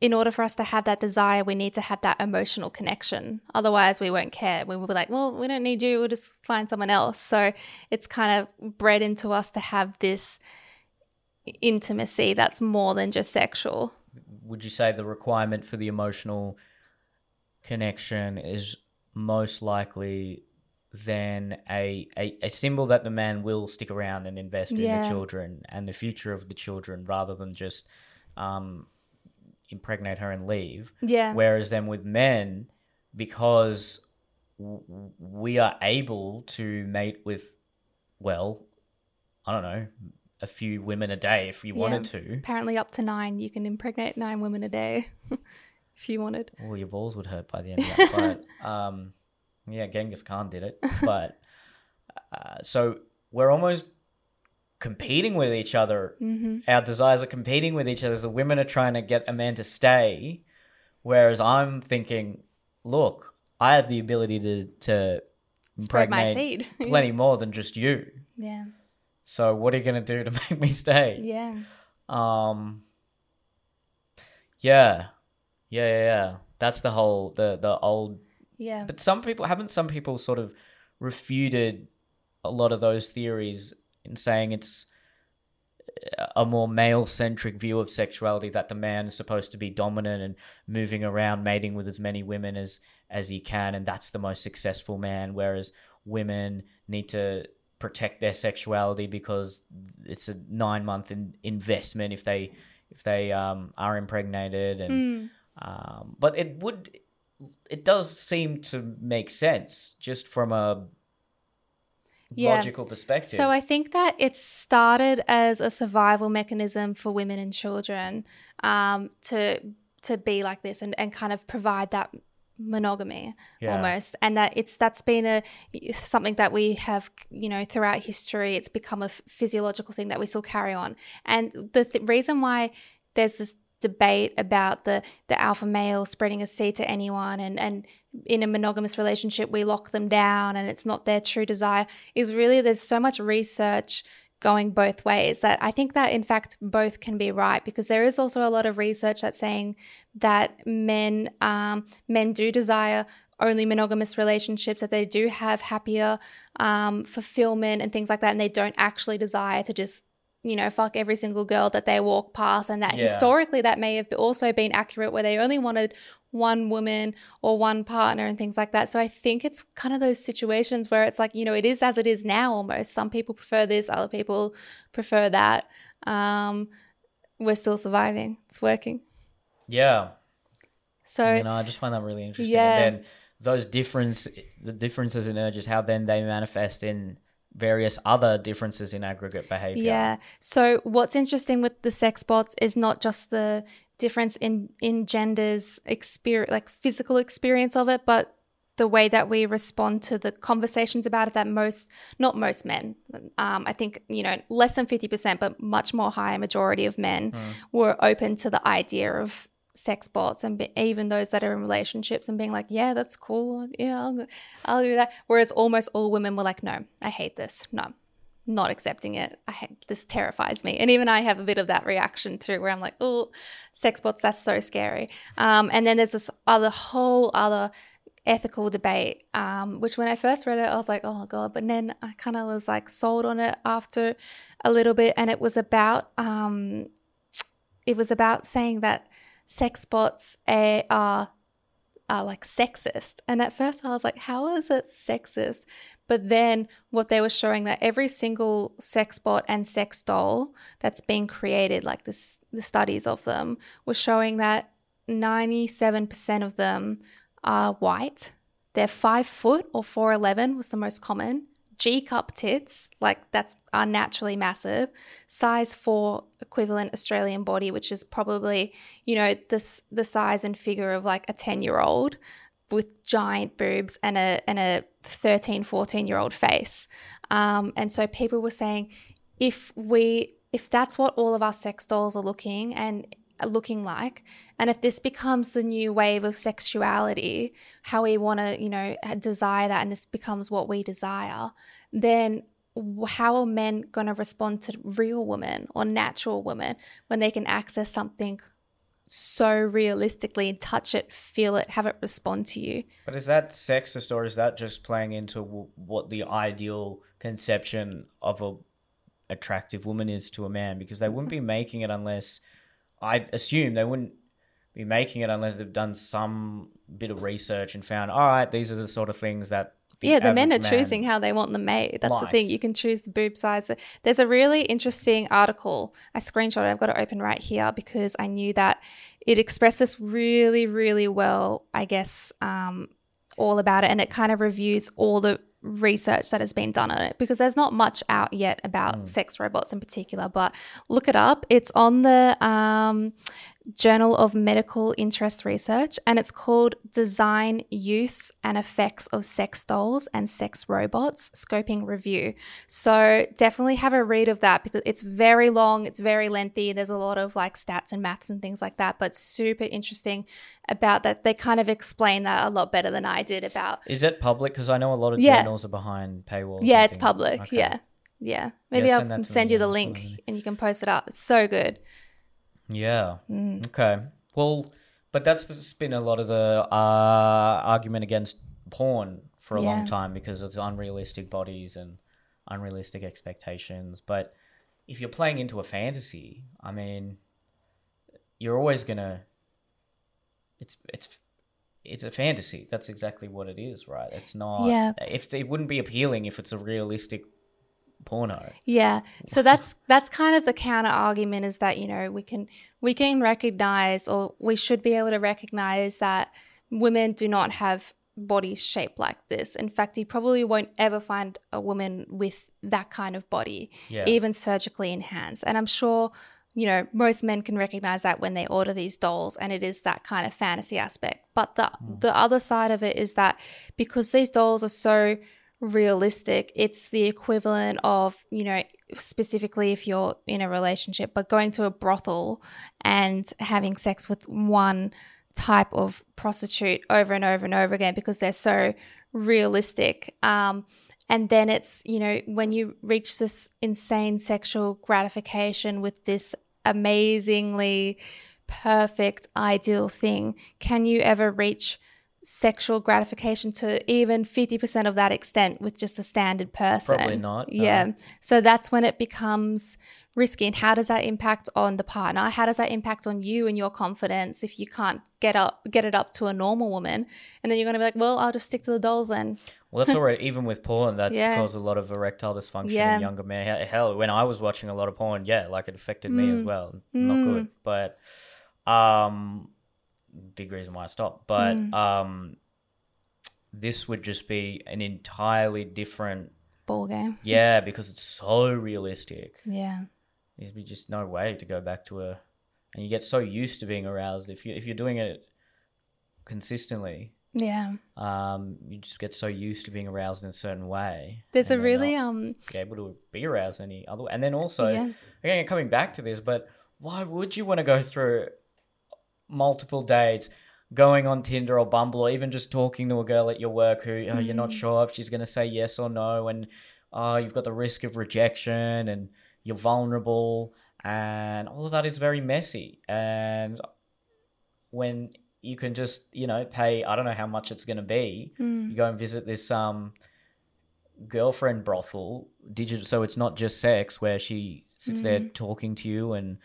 In order for us to have that desire, we need to have that emotional connection. Otherwise, we won't care. We will be like, well, we don't need you. We'll just find someone else. So it's kind of bred into us to have this intimacy that's more than just sexual. Would you say the requirement for the emotional connection is most likely then a symbol that the man will stick around and invest in the children and the future of the children, rather than just impregnate her and leave? Whereas then with men, because we are able to mate with, well, I don't know, a few women a day if you wanted to. Apparently up to 9, you can impregnate 9 women a day if you wanted. Well, your balls would hurt by the end of that. But Genghis Khan did it. But so we're almost competing with each other. Mm-hmm. Our desires are competing with each other. So women are trying to get a man to stay, whereas I'm thinking, look, I have the ability to spread my seed plenty more than just you. Yeah. So what are you going to do to make me stay? Yeah. Yeah. That's the whole the old. Yeah. But some people sort of refuted a lot of those theories in saying it's a more male-centric view of sexuality, that the man is supposed to be dominant and moving around, mating with as many women as he can, and that's the most successful man, whereas women need to protect their sexuality because it's a 9-month investment if they are impregnated. And but it does seem to make sense just from a logical perspective. So I think that it started as a survival mechanism for women and children to be like this and kind of provide that monogamy almost, and that that's been something that we have, you know, throughout history. It's become a physiological thing that we still carry on. And the reason why there's this debate about the alpha male spreading a seed to anyone and in a monogamous relationship we lock them down and it's not their true desire is really, there's so much research going both ways that I think that in fact both can be right, because there is also a lot of research that's saying that men do desire only monogamous relationships, that they do have happier fulfillment and things like that, and they don't actually desire to just, you know, fuck every single girl that they walk past, and that historically that may have also been accurate, where they only wanted one woman or one partner and things like that. So I think it's kind of those situations where it's like, you know, it is as it is now almost. Some people prefer this, other people prefer that. We're still surviving. It's working. Yeah. So, you know, I just find that really interesting. Yeah. And then those differences emerge is how then they manifest in various other differences in aggregate behavior. Yeah. So what's interesting with the sex bots is not just the difference in genders, experience, like physical experience of it, but the way that we respond to the conversations about it that not most men, I think, you know, less than 50%, but much more higher majority of men were open to the idea of sex bots, and even those that are in relationships and being like, yeah, that's cool. Yeah, I'll do that. Whereas almost all women were like, no, I hate this. No, not accepting it. This terrifies me. And even I have a bit of that reaction too, where I'm like, oh, sex bots, that's so scary. And then there's this whole other ethical debate, which when I first read it, I was like, oh God. But then I kind of was like sold on it after a little bit. And it was about saying that sex bots are like sexist. And at first I was like, how is it sexist? But then what they were showing, that every single sex bot and sex doll that's being created, like this, the studies of them were showing that 97% of them are white. They're 5 foot or 4'11" was the most common. G-cup tits, like that's are naturally massive, size 4 equivalent Australian body, which is probably, you know, this the size and figure of like a 10-year-old with giant boobs and a 13, 14-year-old face. And so people were saying if that's what all of our sex dolls are looking like, and if this becomes the new wave of sexuality, how we want to, you know, desire that, and this becomes what we desire, then how are men going to respond to real women or natural women when they can access something so realistically and touch it, feel it, have it respond to you? But is that sexist, or is that just playing into what the ideal conception of a attractive woman is to a man? Because they wouldn't be making it unless... I assume they wouldn't be making it unless they've done some bit of research and found, all right, these are the sort of things that the men are choosing how they want them made. That's the thing. You can choose the boob size. There's a really interesting article. I screenshot it. I've got it open right here because I knew that it expressed this really, really well, I guess, all about it. And it kind of reviews all the research that has been done on it, because there's not much out yet about sex robots in particular, but look it up. It's on the Journal of Medical Interest Research, and it's called Design, Use and Effects of Sex Dolls and Sex Robots Scoping Review. So definitely have a read of that, because it's very long, it's very lengthy. There's a lot of like stats and maths and things like that, but super interesting about that. They kind of explain that a lot better than I did about... Is it public? Because I know a lot of journals are behind paywalls. Yeah, it's public. Okay. Yeah. Maybe I can send you the link and you can post it up. It's so good. Yeah. Okay. Well, but that's been a lot of the argument against porn for a long time, because it's unrealistic bodies and unrealistic expectations. But if you're playing into a fantasy, I mean, you're always gonna... It's a fantasy. That's exactly what it is, right? It's not... Yeah. It wouldn't be appealing if it's a realistic porno. Yeah. So that's kind of the counter argument, is that, you know, we can recognize, or we should be able to recognize, that women do not have bodies shaped like this. In fact, you probably won't ever find a woman with that kind of body, even surgically enhanced. And I'm sure, you know, most men can recognize that when they order these dolls, and it is that kind of fantasy aspect. But the other side of it is that because these dolls are so realistic, it's the equivalent of, you know, specifically if you're in a relationship, but going to a brothel and having sex with one type of prostitute over and over and over again, because they're so realistic. And then it's, you know, when you reach this insane sexual gratification with this amazingly perfect ideal thing, can you ever reach sexual gratification to even 50% of that extent with just a standard person? Probably not. No. Yeah. So that's when it becomes risky, and how does that impact on the partner? How does that impact on you and your confidence if you can't get it up to a normal woman? And then you're going to be like, well, I'll just stick to the dolls then. Well, that's already, even with porn, that's caused a lot of erectile dysfunction in younger men. Hell, when I was watching a lot of porn, like it affected me as well. Not good, but big reason why I stopped. But this would just be an entirely different ball game. Yeah, because it's so realistic. Yeah. There's just no way to go back to a, and you get so used to being aroused if you're doing it consistently. Yeah. You just get so used to being aroused in a certain way. There's a really able to be aroused any other way. And then also again coming back to this, but why would you want to go through multiple dates going on Tinder or Bumble or even just talking to a girl at your work who you're not sure if she's going to say yes or no, and you've got the risk of rejection and you're vulnerable, and all of that is very messy. And when you can just, pay, I don't know how much it's going to be, you go and visit this girlfriend brothel, digital, so it's not just sex where she sits there talking to you and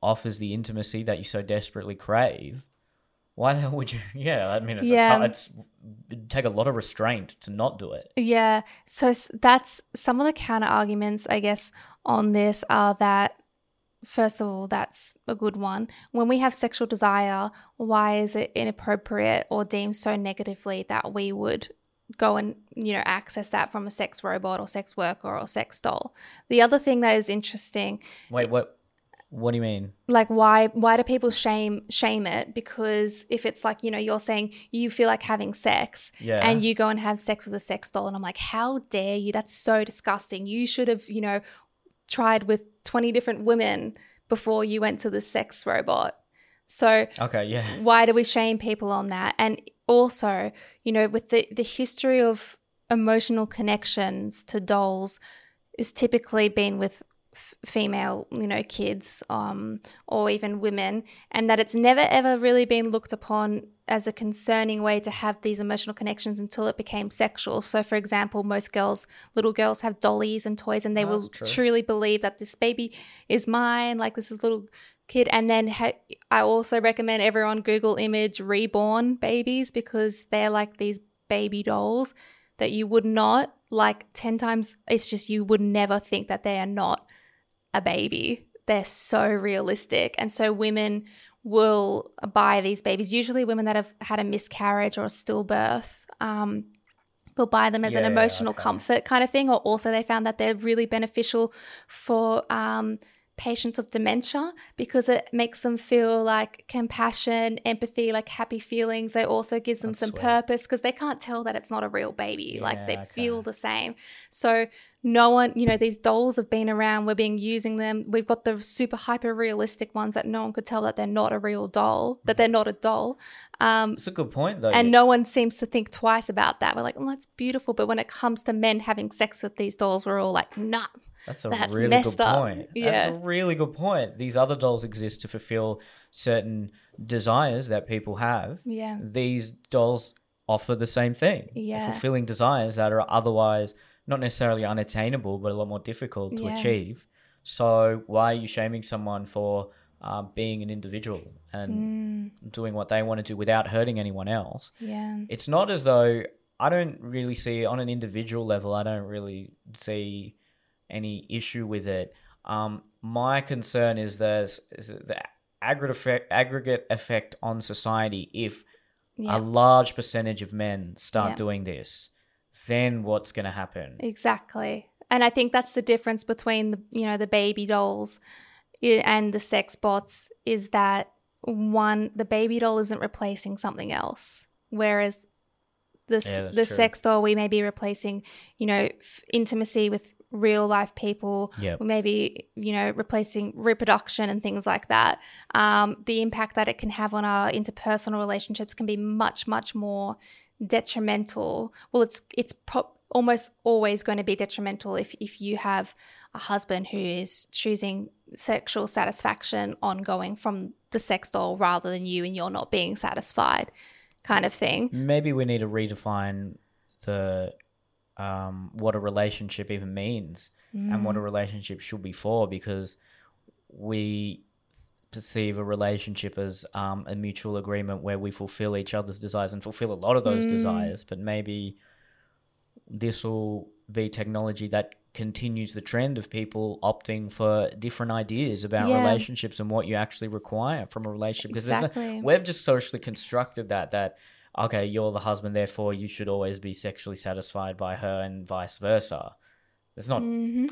offers the intimacy that you so desperately crave. Why the hell would you? Yeah, I mean, it'd take a lot of restraint to not do it. Yeah. So that's some of the counter arguments, I guess, on this are that, first of all, that's a good one. When we have sexual desire, why is it inappropriate or deemed so negatively that we would go and, access that from a sex robot or sex worker or sex doll? The other thing that is interesting. Wait, what? What do you mean? Like why do people shame it? Because if it's like, you're saying you feel like having sex and you go and have sex with a sex doll, and I'm like, how dare you? That's so disgusting. You should have, tried with 20 different women before you went to the sex robot. So why do we shame people on that? And also, with the history of emotional connections to dolls is typically been with female kids or even women, and that it's never ever really been looked upon as a concerning way to have these emotional connections until it became sexual. So for example, most little girls have dollies and toys, and they will truly believe that this baby is mine, like this is a little kid. And then I also recommend everyone Google image reborn babies, because they're like these baby dolls that you would not like 10 times, it's just you would never think that they are not a baby. They're so realistic. And so women will buy these babies, usually women that have had a miscarriage or a stillbirth, will buy them as an emotional comfort kind of thing. Or also they found that they're really beneficial for patients of dementia, because it makes them feel like compassion, empathy, like happy feelings. It also gives them some purpose, because they can't tell that it's not a real baby. Like they feel the same. So no one, these dolls have been around. We've been using them. We've got the super hyper realistic ones that no one could tell that they're not a real doll, that they're not a doll. It's a good point though. And no one seems to think twice about that. We're like, oh, that's beautiful. But when it comes to men having sex with these dolls, we're all like, nah. That's really good point. Yeah. That's a really good point. These other dolls exist to fulfill certain desires that people have. Yeah. These dolls offer the same thing. Yeah. Fulfilling desires that are otherwise not necessarily unattainable, but a lot more difficult to achieve. So why are you shaming someone for being an individual and doing what they want to do without hurting anyone else? Yeah. It's not as though I don't really see on an individual level, I don't really see any issue with it. My concern is the aggregate effect on society. If a large percentage of men start doing this, then what's going to happen? Exactly. And I think that's the difference between the baby dolls and the sex bots, is that one, the baby doll isn't replacing something else, whereas the sex doll, we may be replacing intimacy with real life people, maybe replacing reproduction and things like that. The impact that it can have on our interpersonal relationships can be much more detrimental. Well, it's almost always going to be detrimental if you have a husband who is choosing sexual satisfaction ongoing from the sex doll rather than you, and you're not being satisfied, kind of thing. Maybe we need to redefine what a relationship even means. and what a relationship should be for, because we perceive a relationship as a mutual agreement where we fulfill each other's desires and fulfill a lot of those desires. But maybe this will be technology that continues the trend of people opting for different ideas about relationships and what you actually require from a relationship. Because we've just socially constructed that okay, you're the husband, therefore you should always be sexually satisfied by her and vice versa. It's not, you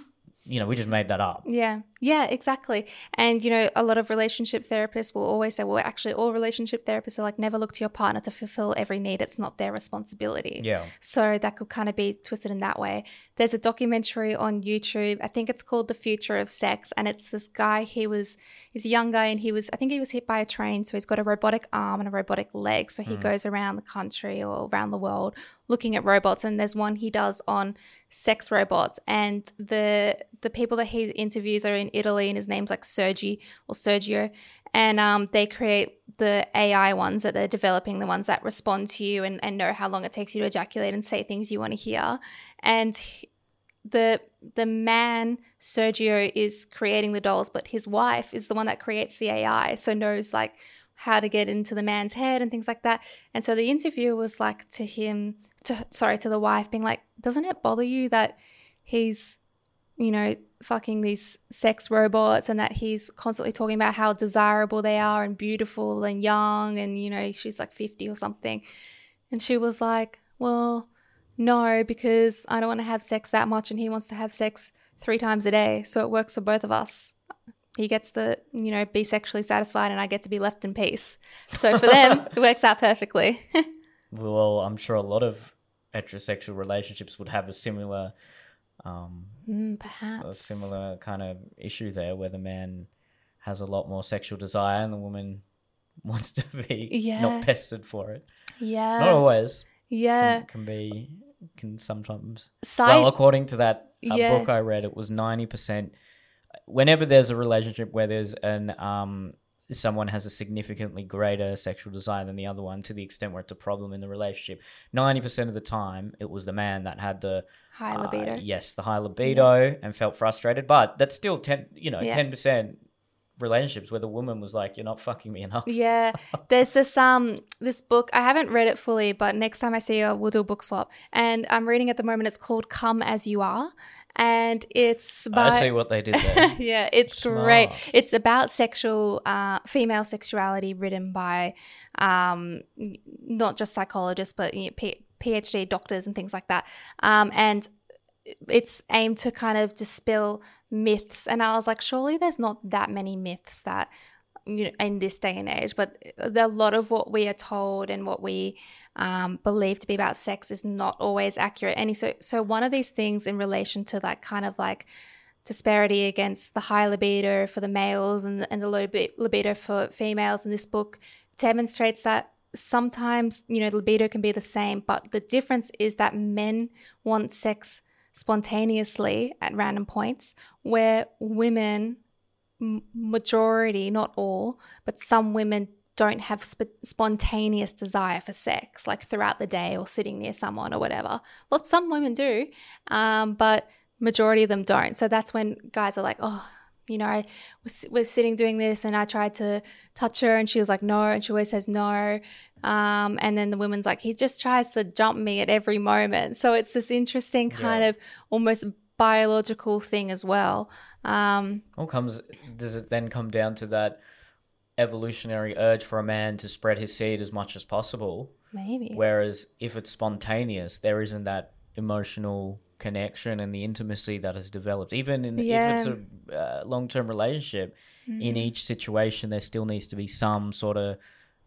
know, we just made that up. Yeah, yeah, exactly. And, you know, a lot of relationship therapists will always say, well, actually all relationship therapists are like, never look to your partner to fulfill every need. It's not their responsibility. Yeah. So that could kind of be twisted in that way. There's a documentary on YouTube. I think it's called The Future of Sex. And it's this guy, he's a young guy and he was hit by a train. So he's got a robotic arm and a robotic leg. So he goes around the country or around the world looking at robots. And there's one he does on sex robots. And the people that he interviews are in Italy, and his name's like Sergio, and they create the AI ones that they're developing, the ones that respond to you and know how long it takes you to ejaculate and say things you want to hear. And the man Sergio is creating the dolls, but his wife is the one that creates the AI, so knows like how to get into the man's head and things like that. And so the interview was like to the wife being like, doesn't it bother you that he's, you know, fucking these sex robots and that he's constantly talking about how desirable they are and beautiful and young, and, you know, she's like 50 or something. And she was like, well, no, because I don't want to have sex that much and he wants to have sex 3 times a day. So it works for both of us. He gets to, you know, be sexually satisfied and I get to be left in peace. So for them, it works out perfectly. Well, I'm sure a lot of heterosexual relationships would have a similar perhaps a similar kind of issue there, where the man has a lot more sexual desire and the woman wants to be not pestered for it. Yeah. Not always. Yeah. Can sometimes. Well, according to that book I read, it was 90%. Whenever there's a relationship where there's someone has a significantly greater sexual desire than the other one, to the extent where it's a problem in the relationship, 90% of the time it was the man that had the high libido. Yes, the high libido, and felt frustrated. But that's still 10% relationships where the woman was like, you're not fucking me enough. Yeah. There's this book, I haven't read it fully, but next time I see you, we'll do a book swap. And I'm reading at the moment, it's called Come As You Are. And it's by... I see what they did there. Yeah, it's smart. Great. It's about female sexuality, written by not just psychologists, but PhD doctors and things like that. And it's aimed to kind of dispel myths. And I was like, surely there's not that many myths that, you know, in this day and age, but a lot of what we are told and what we believe to be about sex is not always accurate. And so one of these things in relation to that kind of like disparity against the high libido for the males and the low libido for females in this book demonstrates that sometimes, you know, libido can be the same, but the difference is that men want sex spontaneously at random points, where women, majority, not all, but some women don't have spontaneous desire for sex, like throughout the day or sitting near someone or whatever. Well, some women do, but majority of them don't. So that's when guys are like, oh, you know, we're sitting doing this and I tried to touch her and she was like, no, and she always says no. And then the woman's like, he just tries to jump me at every moment. So it's this interesting kind of almost biological thing as well. Does it then come down to that evolutionary urge for a man to spread his seed as much as possible? Maybe. Whereas if it's spontaneous, there isn't that emotional connection and the intimacy that has developed. Even if it's a long-term relationship, in each situation there still needs to be some sort of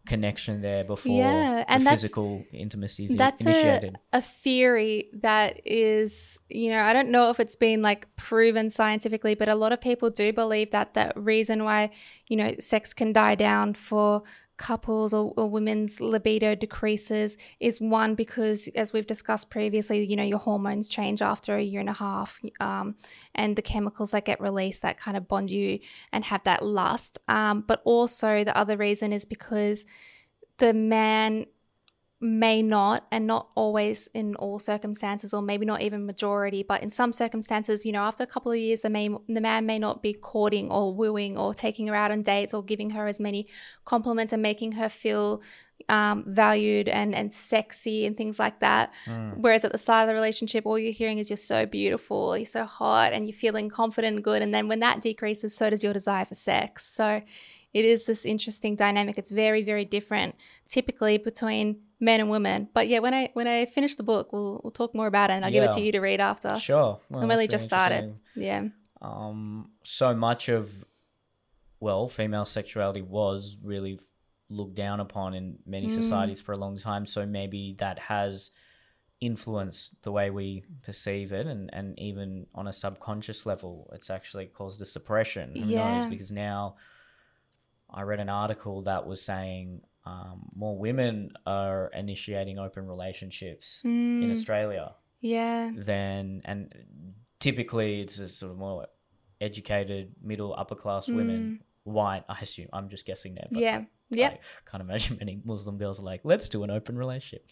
connection there before the physical intimacy is initiated. That's a theory that is, you know, I don't know if it's been like proven scientifically, but a lot of people do believe that the reason why, you know, sex can die down for couples or women's libido decreases is, one, because as we've discussed previously, you know, your hormones change after 1.5 years, and the chemicals that get released that kind of bond you and have that lust, but also the other reason is because the man may not, and not always in all circumstances, or maybe not even majority, but in some circumstances, you know, after a couple of years, the man may not be courting or wooing or taking her out on dates or giving her as many compliments and making her feel valued and sexy and things like that. Whereas at the start of the relationship, all you're hearing is you're so beautiful, you're so hot, and you're feeling confident and good. And then when that decreases, so does your desire for sex. So it is this interesting dynamic. It's very, very different typically between men and women. But yeah, when I finish the book, we'll talk more about it, and I'll give it to you to read after. Sure. Well, I'm really just started. Yeah. So much of, female sexuality was really looked down upon in many societies for a long time. So maybe that has influenced the way we perceive it, and even on a subconscious level, it's actually caused a suppression. Who knows? Because now, I read an article that was saying more women are initiating open relationships in Australia. Yeah. And typically it's a sort of more educated, middle, upper class women, white, I assume. I'm just guessing there. But yeah. Yeah. I can't imagine many Muslim girls are like, let's do an open relationship.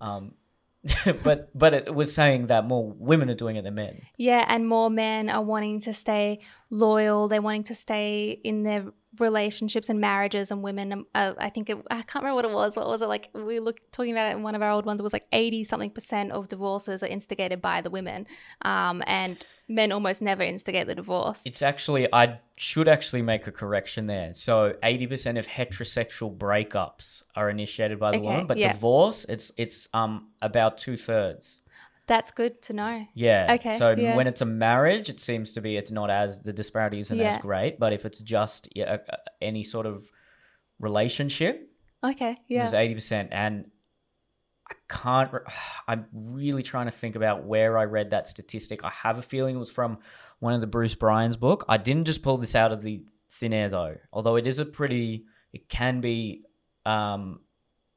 But it was saying that more women are doing it than men. Yeah, and more men are wanting to stay loyal. They're wanting to stay in their relationships and marriages, and women, I can't remember what it was. What was it like? We were talking about it in one of our old ones. It was like 80-something% of divorces are instigated by the women, and men almost never instigate the divorce. It's actually, I should actually make a correction there. So 80% of heterosexual breakups are initiated by the woman, but divorce, it's about 2/3. That's good to know. Yeah. Okay. So when it's a marriage, it seems to be the disparity isn't as great. But if it's just any sort of relationship, it's 80%. And I'm really trying to think about where I read that statistic. I have a feeling it was from one of the Bruce Bryan's book. I didn't just pull this out of the thin air though, although it can be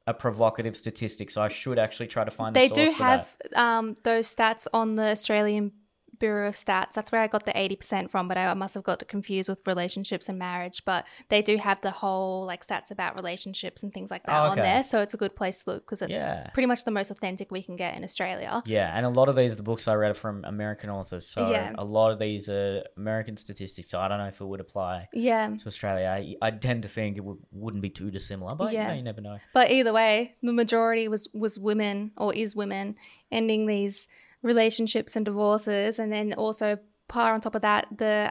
a provocative statistic, so I should actually try to find the source for that. They do have those stats on the Australian Bureau of Stats. That's where I got the 80% from, but I must have got confused with relationships and marriage. But they do have the whole stats about relationships and things like that on there, so it's a good place to look because it's pretty much the most authentic we can get in Australia. Yeah, and a lot of these, the books I read are from American authors, so a lot of these are American statistics, so I don't know if it would apply to Australia. I tend to think it wouldn't be too dissimilar, but you never know. But either way, the majority was women, or is women, ending these relationships and divorces. And then also par on top of that, the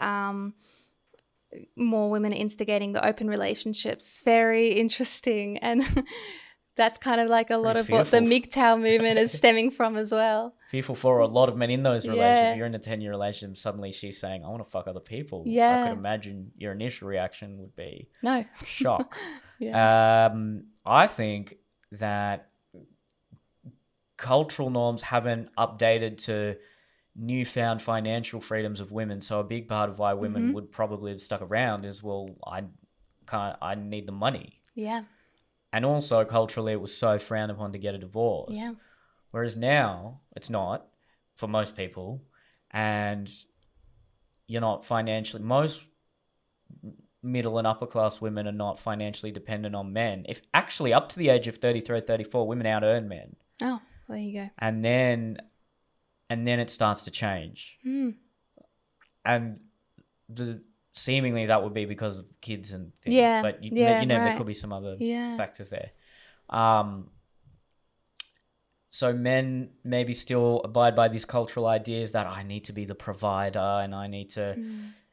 more women instigating the open relationships. It's very interesting, and that's kind of like a lot of what the MGTOW movement is stemming from as well. Fearful for a lot of men in those relationships. Yeah. If you're in a 10-year relationship, suddenly she's saying, I want to fuck other people. Yeah. I could imagine your initial reaction would be no shock. Yeah. I think that cultural norms haven't updated to newfound financial freedoms of women. So a big part of why women would probably have stuck around is, I need the money. Yeah. And also culturally, it was so frowned upon to get a divorce. Yeah. Whereas now it's not for most people, and you're not financially, most middle and upper class women are not financially dependent on men. If actually up to the age of 33 or 34, women out-earn men. Oh. There you go. And then it starts to change. Mm. And seemingly that would be because of kids and things. Yeah. But there could be some other factors there. So men maybe still abide by these cultural ideas that I need to be the provider, and I need to,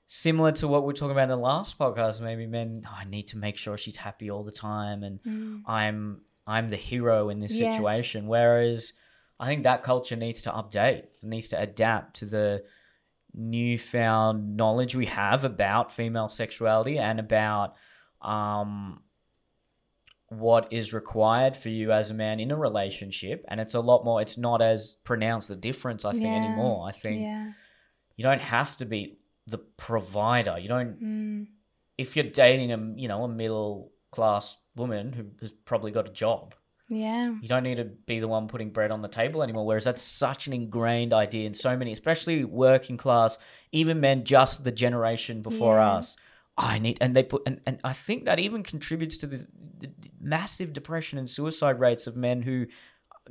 similar to what we were talking about in the last podcast, maybe men, I need to make sure she's happy all the time, and I'm the hero in this situation, whereas I think that culture needs to update. It needs to adapt to the newfound knowledge we have about female sexuality and about what is required for you as a man in a relationship. And it's a lot more, it's not as pronounced the difference, I think, anymore. I think you don't have to be the provider. You don't, if you're dating a middle class woman who's probably got a job, you don't need to be the one putting bread on the table anymore, whereas that's such an ingrained idea in so many, especially working class, even men, just the generation before us I need, and they put, and I think that even contributes to the massive depression and suicide rates of men who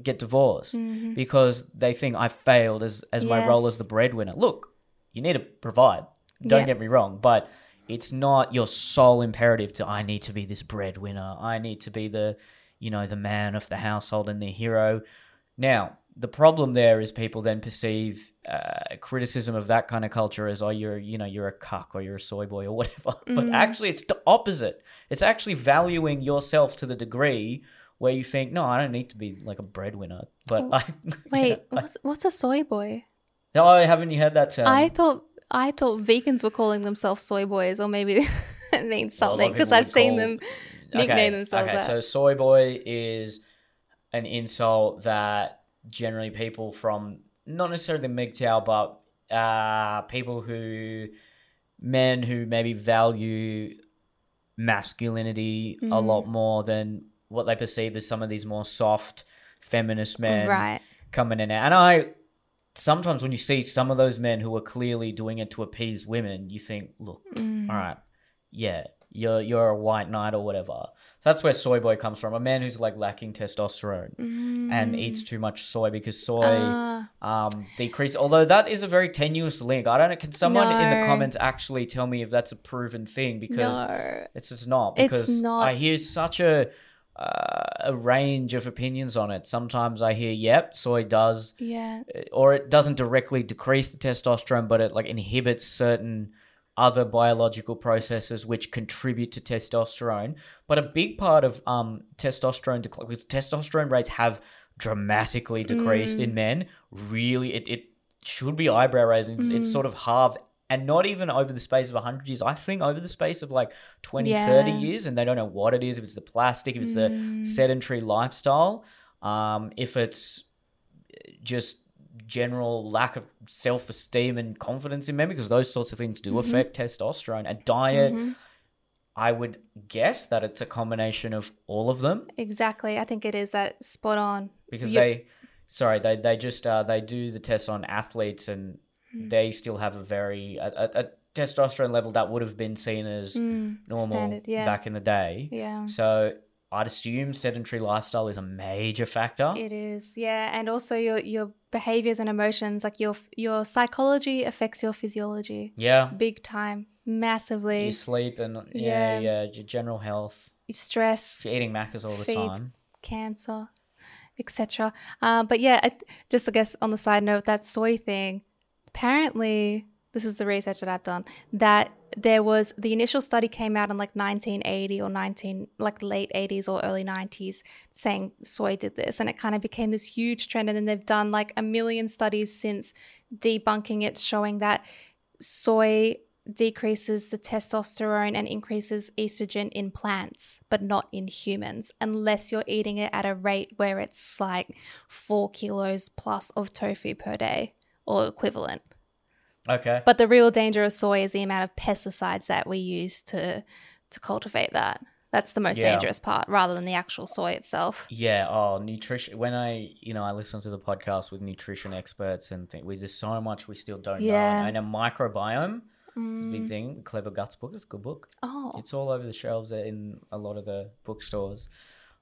get divorced because they think I failed as my role as the breadwinner. Look, you need to provide. Don't get me wrong, but it's not your sole imperative to I need to be this breadwinner. I need to be the, you know, the man of the household and the hero. Now, the problem there is people then perceive criticism of that kind of culture as, oh, you're a cuck or you're a soy boy or whatever. But actually it's the opposite. It's actually valuing yourself to the degree where you think, no, I don't need to be like a breadwinner. But what's a soy boy? Oh, haven't you heard that term? I thought vegans were calling themselves soy boys, or maybe it means something because I've seen them nickname themselves that. So soy boy is an insult that generally people from, not necessarily the MGTOW, but men who maybe value masculinity a lot more than what they perceive as some of these more soft feminist men coming in. And sometimes when you see some of those men who are clearly doing it to appease women, you think, look, all right, yeah, you're a white knight or whatever. So that's where soy boy comes from, a man who's like lacking testosterone and eats too much soy because soy decreases. Although that is a very tenuous link. I don't know. Can someone in the comments actually tell me if that's a proven thing? Because it's just not. Because it's not. I hear such a range of opinions on it. Sometimes I hear, yep, soy does, or it doesn't directly decrease the testosterone, but it like inhibits certain other biological processes which contribute to testosterone. But a big part of testosterone decline, because testosterone rates have dramatically decreased in men. Really, it should be eyebrow raising. It's sort of halved. And not even over the space of 100 years. I think over the space of like 20, 30 years, and they don't know what it is, if it's the plastic, if it's the sedentary lifestyle, if it's just general lack of self-esteem and confidence in men, because those sorts of things do affect testosterone. A diet, I would guess that it's a combination of all of them. Exactly. I think it is that spot on. Because they just they do the tests on athletes and they still have a very a testosterone level that would have been seen as normal standard, back in the day. Yeah. So I'd assume sedentary lifestyle is a major factor. It is, yeah, and also your behaviors and emotions, like your psychology affects your physiology. Yeah. Big time, massively. You sleep and your general health. Your stress. If you're eating macas all the time. Cancer, etc. But yeah, I guess on the side note, that soy thing. Apparently, this is the research that I've done, that there was the initial study came out in like 1980 or late 80s or early 90s saying soy did this, and it kind of became this huge trend, and then they've done like a million studies since debunking it, showing that soy decreases the testosterone and increases estrogen in plants but not in humans, unless you're eating it at a rate where it's like 4 kilos plus of tofu per day or equivalent. Okay. But the real danger of soy is the amount of pesticides that we use to cultivate that. That's the most dangerous part, rather than the actual soy itself. Yeah. Oh, nutrition. When I listen to the podcast with nutrition experts and think there's so much we still don't know. And a microbiome, big thing. Clever Guts book. It's a good book. Oh. It's all over the shelves in a lot of the bookstores.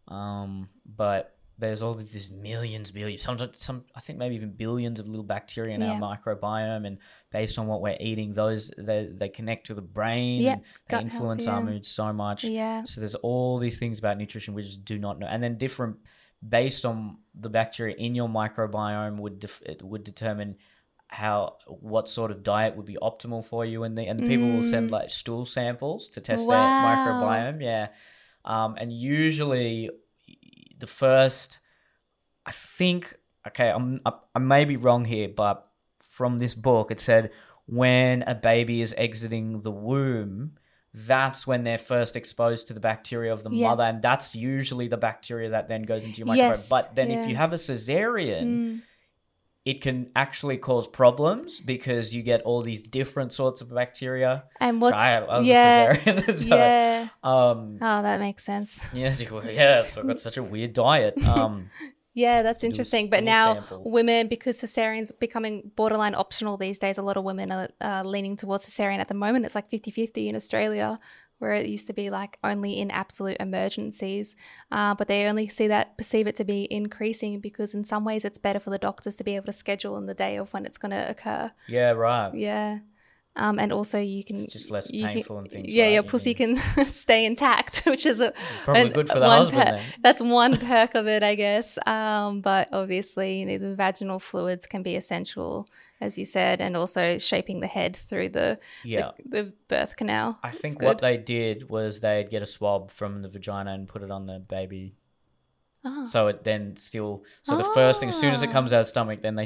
But there's all these millions, sometimes I think maybe even billions of little bacteria in our microbiome, and based on what we're eating, those they connect to the brain, and they influence our mood so much. Yeah. So there's all these things about nutrition we just do not know, and then different based on the bacteria in your microbiome would determine what sort of diet would be optimal for you, and the people will send like stool samples to test their microbiome. Yeah, and usually. The first, I think, okay, I may be wrong here, but from this book, it said when a baby is exiting the womb, that's when they're first exposed to the bacteria of the mother, and that's usually the bacteria that then goes into your microbiome. Yes. But then if you have a cesarean, it can actually cause problems because you get all these different sorts of bacteria. And what's... I was a cesarean. So, that makes sense. Yeah, I got such a weird diet. Yeah, that's interesting. But now women, because cesarean's becoming borderline optional these days, a lot of women are leaning towards cesarean at the moment. It's like 50-50 in Australia, where it used to be like only in absolute emergencies. But they only perceive it to be increasing because in some ways it's better for the doctors to be able to schedule in the day of when it's going to occur. Yeah, right. Yeah. And also you can... It's just less painful and things. Yeah, right, your pussy can stay intact, which is... Probably good for the husband then. That's one perk of it, I guess. But obviously, the vaginal fluids can be essential, as you said, and also shaping the head through the birth canal. I think what they did was they'd get a swab from the vagina and put it on the baby. Oh. So it then the first thing, as soon as it comes out of the stomach, then they...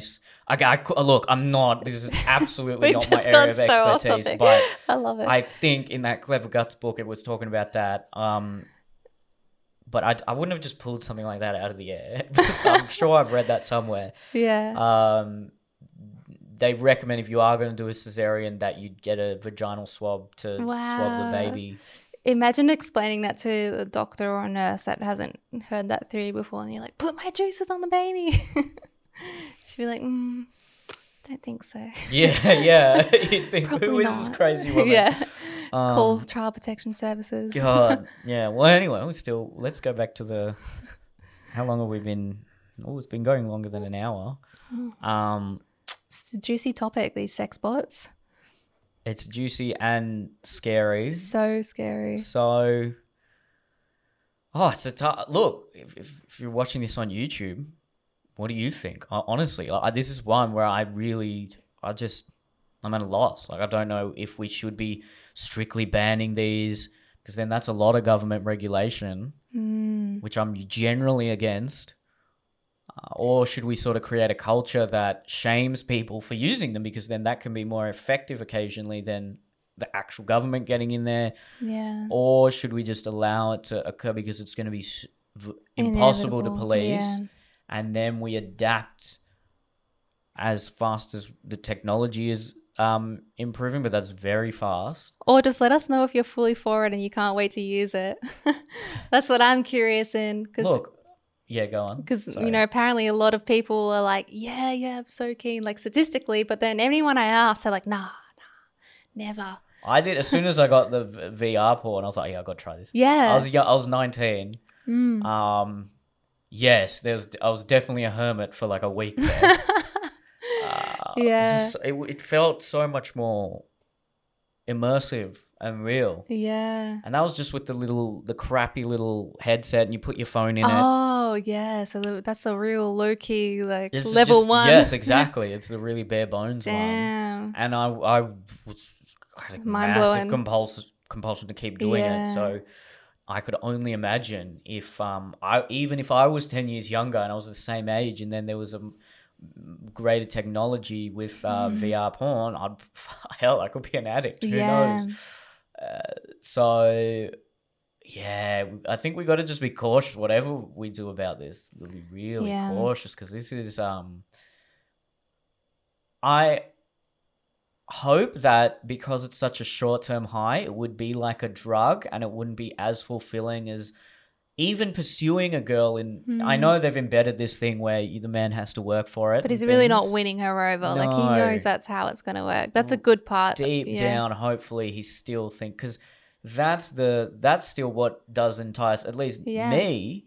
Look, I'm not... This is absolutely not my area of expertise. But I love it. I think in that Clever Guts book, it was talking about that. But I wouldn't have just pulled something like that out of the air. I'm sure I've read that somewhere. Yeah. They recommend if you are going to do a cesarean that you get a vaginal swab to swab the baby. Imagine explaining that to a doctor or a nurse that hasn't heard that theory before, and you're like, put my juices on the baby. She'd be like, don't think so. Yeah. You'd think, who is this crazy woman? Yeah. Call Child Protection Services. God. Yeah. Well, anyway, let's go back to how long have we been? Oh, it's been going longer than an hour. It's a juicy topic, these sex bots. It's juicy and scary. So scary. So, it's a tough... Look, if you're watching this on YouTube, what do you think? Honestly, this is one where I'm at a loss. Like, I don't know if we should be strictly banning these, because then that's a lot of government regulation, which I'm generally against. Or should we sort of create a culture that shames people for using them, because then that can be more effective occasionally than the actual government getting in there? Yeah. Or should we just allow it to occur because it's going to be impossible to police, and then we adapt as fast as the technology is improving, but that's very fast. Or just let us know if you're fully for it and you can't wait to use it. That's what I'm curious in. Look. Yeah, go on. Because, apparently a lot of people are like, yeah, I'm so keen, like statistically. But then anyone I ask, they're like, nah, never. I did. As soon as I got the VR porn, I was like, yeah, I've got to try this. Yeah. I was 19. Mm. Yes, I was definitely a hermit for like a week there. Yeah. It felt so much more immersive and real. Yeah. And that was just with the crappy little headset, and you put your phone in it. Oh, yeah. So that's a real low-key, like, it's level one. Yes, exactly. It's the really bare bones one. And I was kind of massive compulsion to keep doing it. So I could only imagine if even if I was 10 years younger and I was the same age, and then there was a greater technology with VR porn, I could be an addict. Who knows? I think we got to just be cautious, whatever we do about this. We'll be really cautious, because this is I hope that because it's such a short-term high, it would be like a drug, and it wouldn't be as fulfilling as even pursuing a girl in... I know they've embedded this thing where the man has to work for it. But he's really not winning her over. No. Like, he knows that's how it's going to work. That's a good part. Deep down, hopefully he still thinks... Because that's still what does entice, at least me,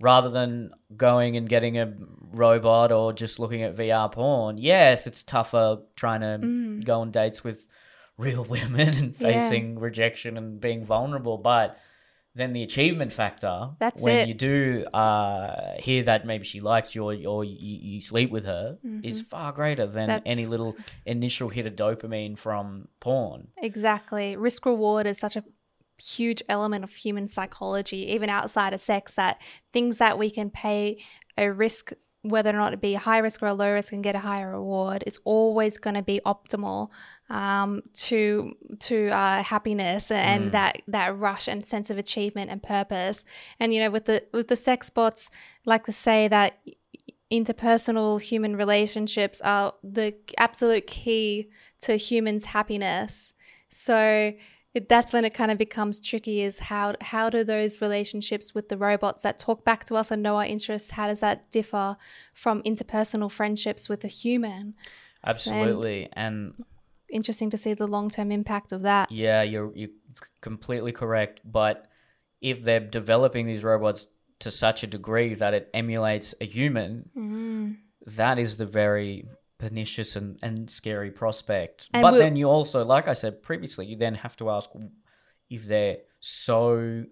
rather than going and getting a robot or just looking at VR porn. Yes, it's tougher trying to go on dates with real women and facing rejection and being vulnerable, but... Then the achievement factor. That's when it. You do hear that maybe she likes you or you sleep with her is far greater than any little initial hit of dopamine from porn. Exactly. Risk reward is such a huge element of human psychology, even outside of sex, that things that we can pay a risk, whether or not it be a high risk or a low risk, and get a higher reward, is always going to be optimal to happiness and that rush and sense of achievement and purpose. And with the sex bots, like to say that interpersonal human relationships are the absolute key to humans' happiness. So that's when it kind of becomes tricky, is how do those relationships with the robots that talk back to us and know our interests, how does that differ from interpersonal friendships with a human? Absolutely. And interesting to see the long-term impact of that. Yeah, you're completely correct. But if they're developing these robots to such a degree that it emulates a human, that is the very pernicious and scary prospect. And but then you also, like I said previously, you then have to ask, if they're so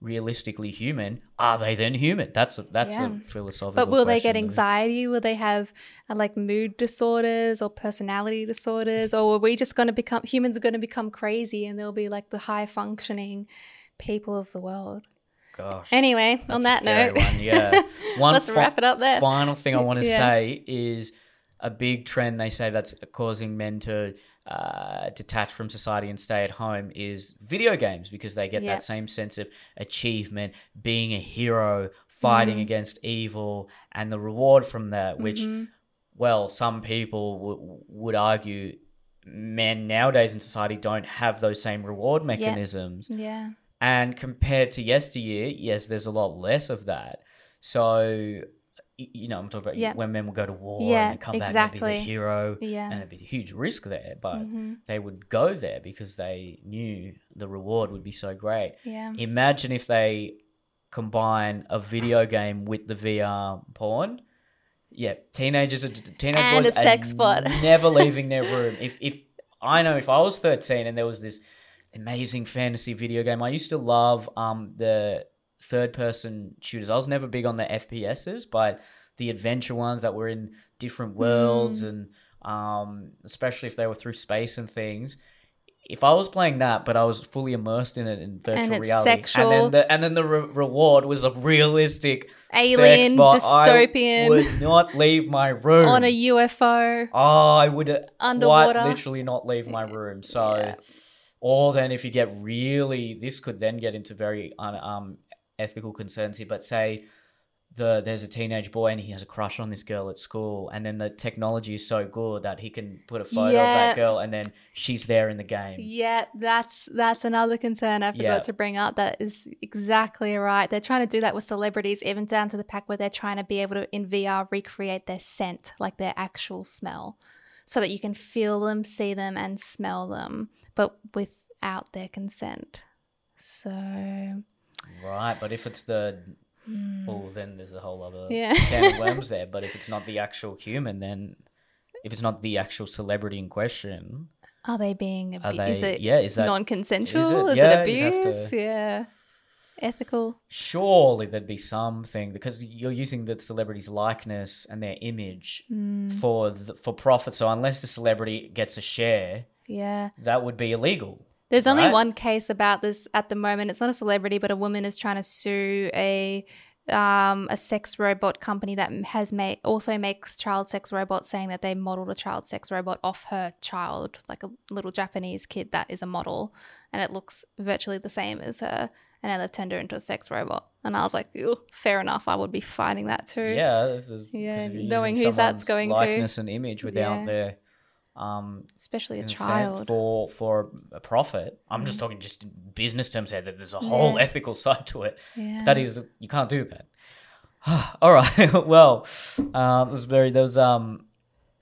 realistically human, are they then human? That's a philosophical question. But will they get anxiety? Will they have like mood disorders or personality disorders? Or are we just going to become, humans are going to become crazy and they'll be like the high functioning people of the world? Gosh. Anyway, on that note, let's wrap it up there. Final thing I want to say is a big trend they say that's causing men to detach from society and stay at home is video games, because they get that same sense of achievement, being a hero, fighting against evil, and the reward from that, which, well, some people would argue men nowadays in society don't have those same reward mechanisms. Yeah. And compared to yesteryear, yes, there's a lot less of that. So, you know, I'm talking about when men will go to war and come back and be the hero, and there'd be a huge risk there, but they would go there because they knew the reward would be so great. Yeah. Imagine if they combine a video game with the VR porn. Yeah, teenage boys a sex bot never leaving their room. If I know, if I was 13 and there was this amazing fantasy video game, I used to love the third-person shooters. I was never big on the FPSs, but the adventure ones that were in different worlds and especially if they were through space and things. If I was playing that, but I was fully immersed in it in virtual reality, sexual. and then the reward was a realistic alien sex bot, dystopian. I would not leave my room. On a UFO. Oh, I would underwater. Quite literally not leave my room. So, or then if you get really, this could then get into very ethical concerns here, but say there's a teenage boy and he has a crush on this girl at school, and then the technology is so good that he can put a photo of that girl and then she's there in the game. Yeah, that's another concern I forgot to bring up. That is exactly right. They're trying to do that with celebrities, even down to the pack where they're trying to be able to, in VR, recreate their scent, like their actual smell, so that you can feel them, see them, and smell them, but without their consent. So... Right, but if it's the then there's a whole other can of worms there. But if it's not the actual human, then if it's not the actual celebrity in question, are they being abused? Is that non-consensual? Is it abuse? Ethical. Surely there'd be something, because you're using the celebrity's likeness and their image for profit. So unless the celebrity gets a share, that would be illegal. There's only one case about this at the moment. It's not a celebrity, but a woman is trying to sue a sex robot company that also makes child sex robots, saying that they modeled a child sex robot off her child, like a little Japanese kid that is a model, and it looks virtually the same as her, and now they've turned her into a sex robot. And I was like, fair enough, I would be fighting that too. Knowing who that's going to. Likeness and image without their... especially a child for a profit. I'm just talking just in business terms here, that there's a whole ethical side to it. That is, you can't do that. All right. Well, that was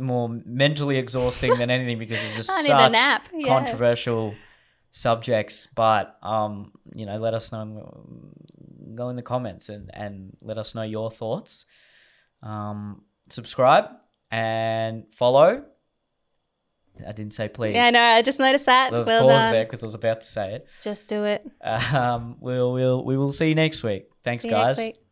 more mentally exhausting than anything, because it's just such controversial subjects. But let us know. Go in the comments and let us know your thoughts. Subscribe and follow. I didn't say please. Yeah, no, I just noticed that. There was a pause there because I was about to say it. Just do it. We will see you next week. Thanks, guys. See you next week.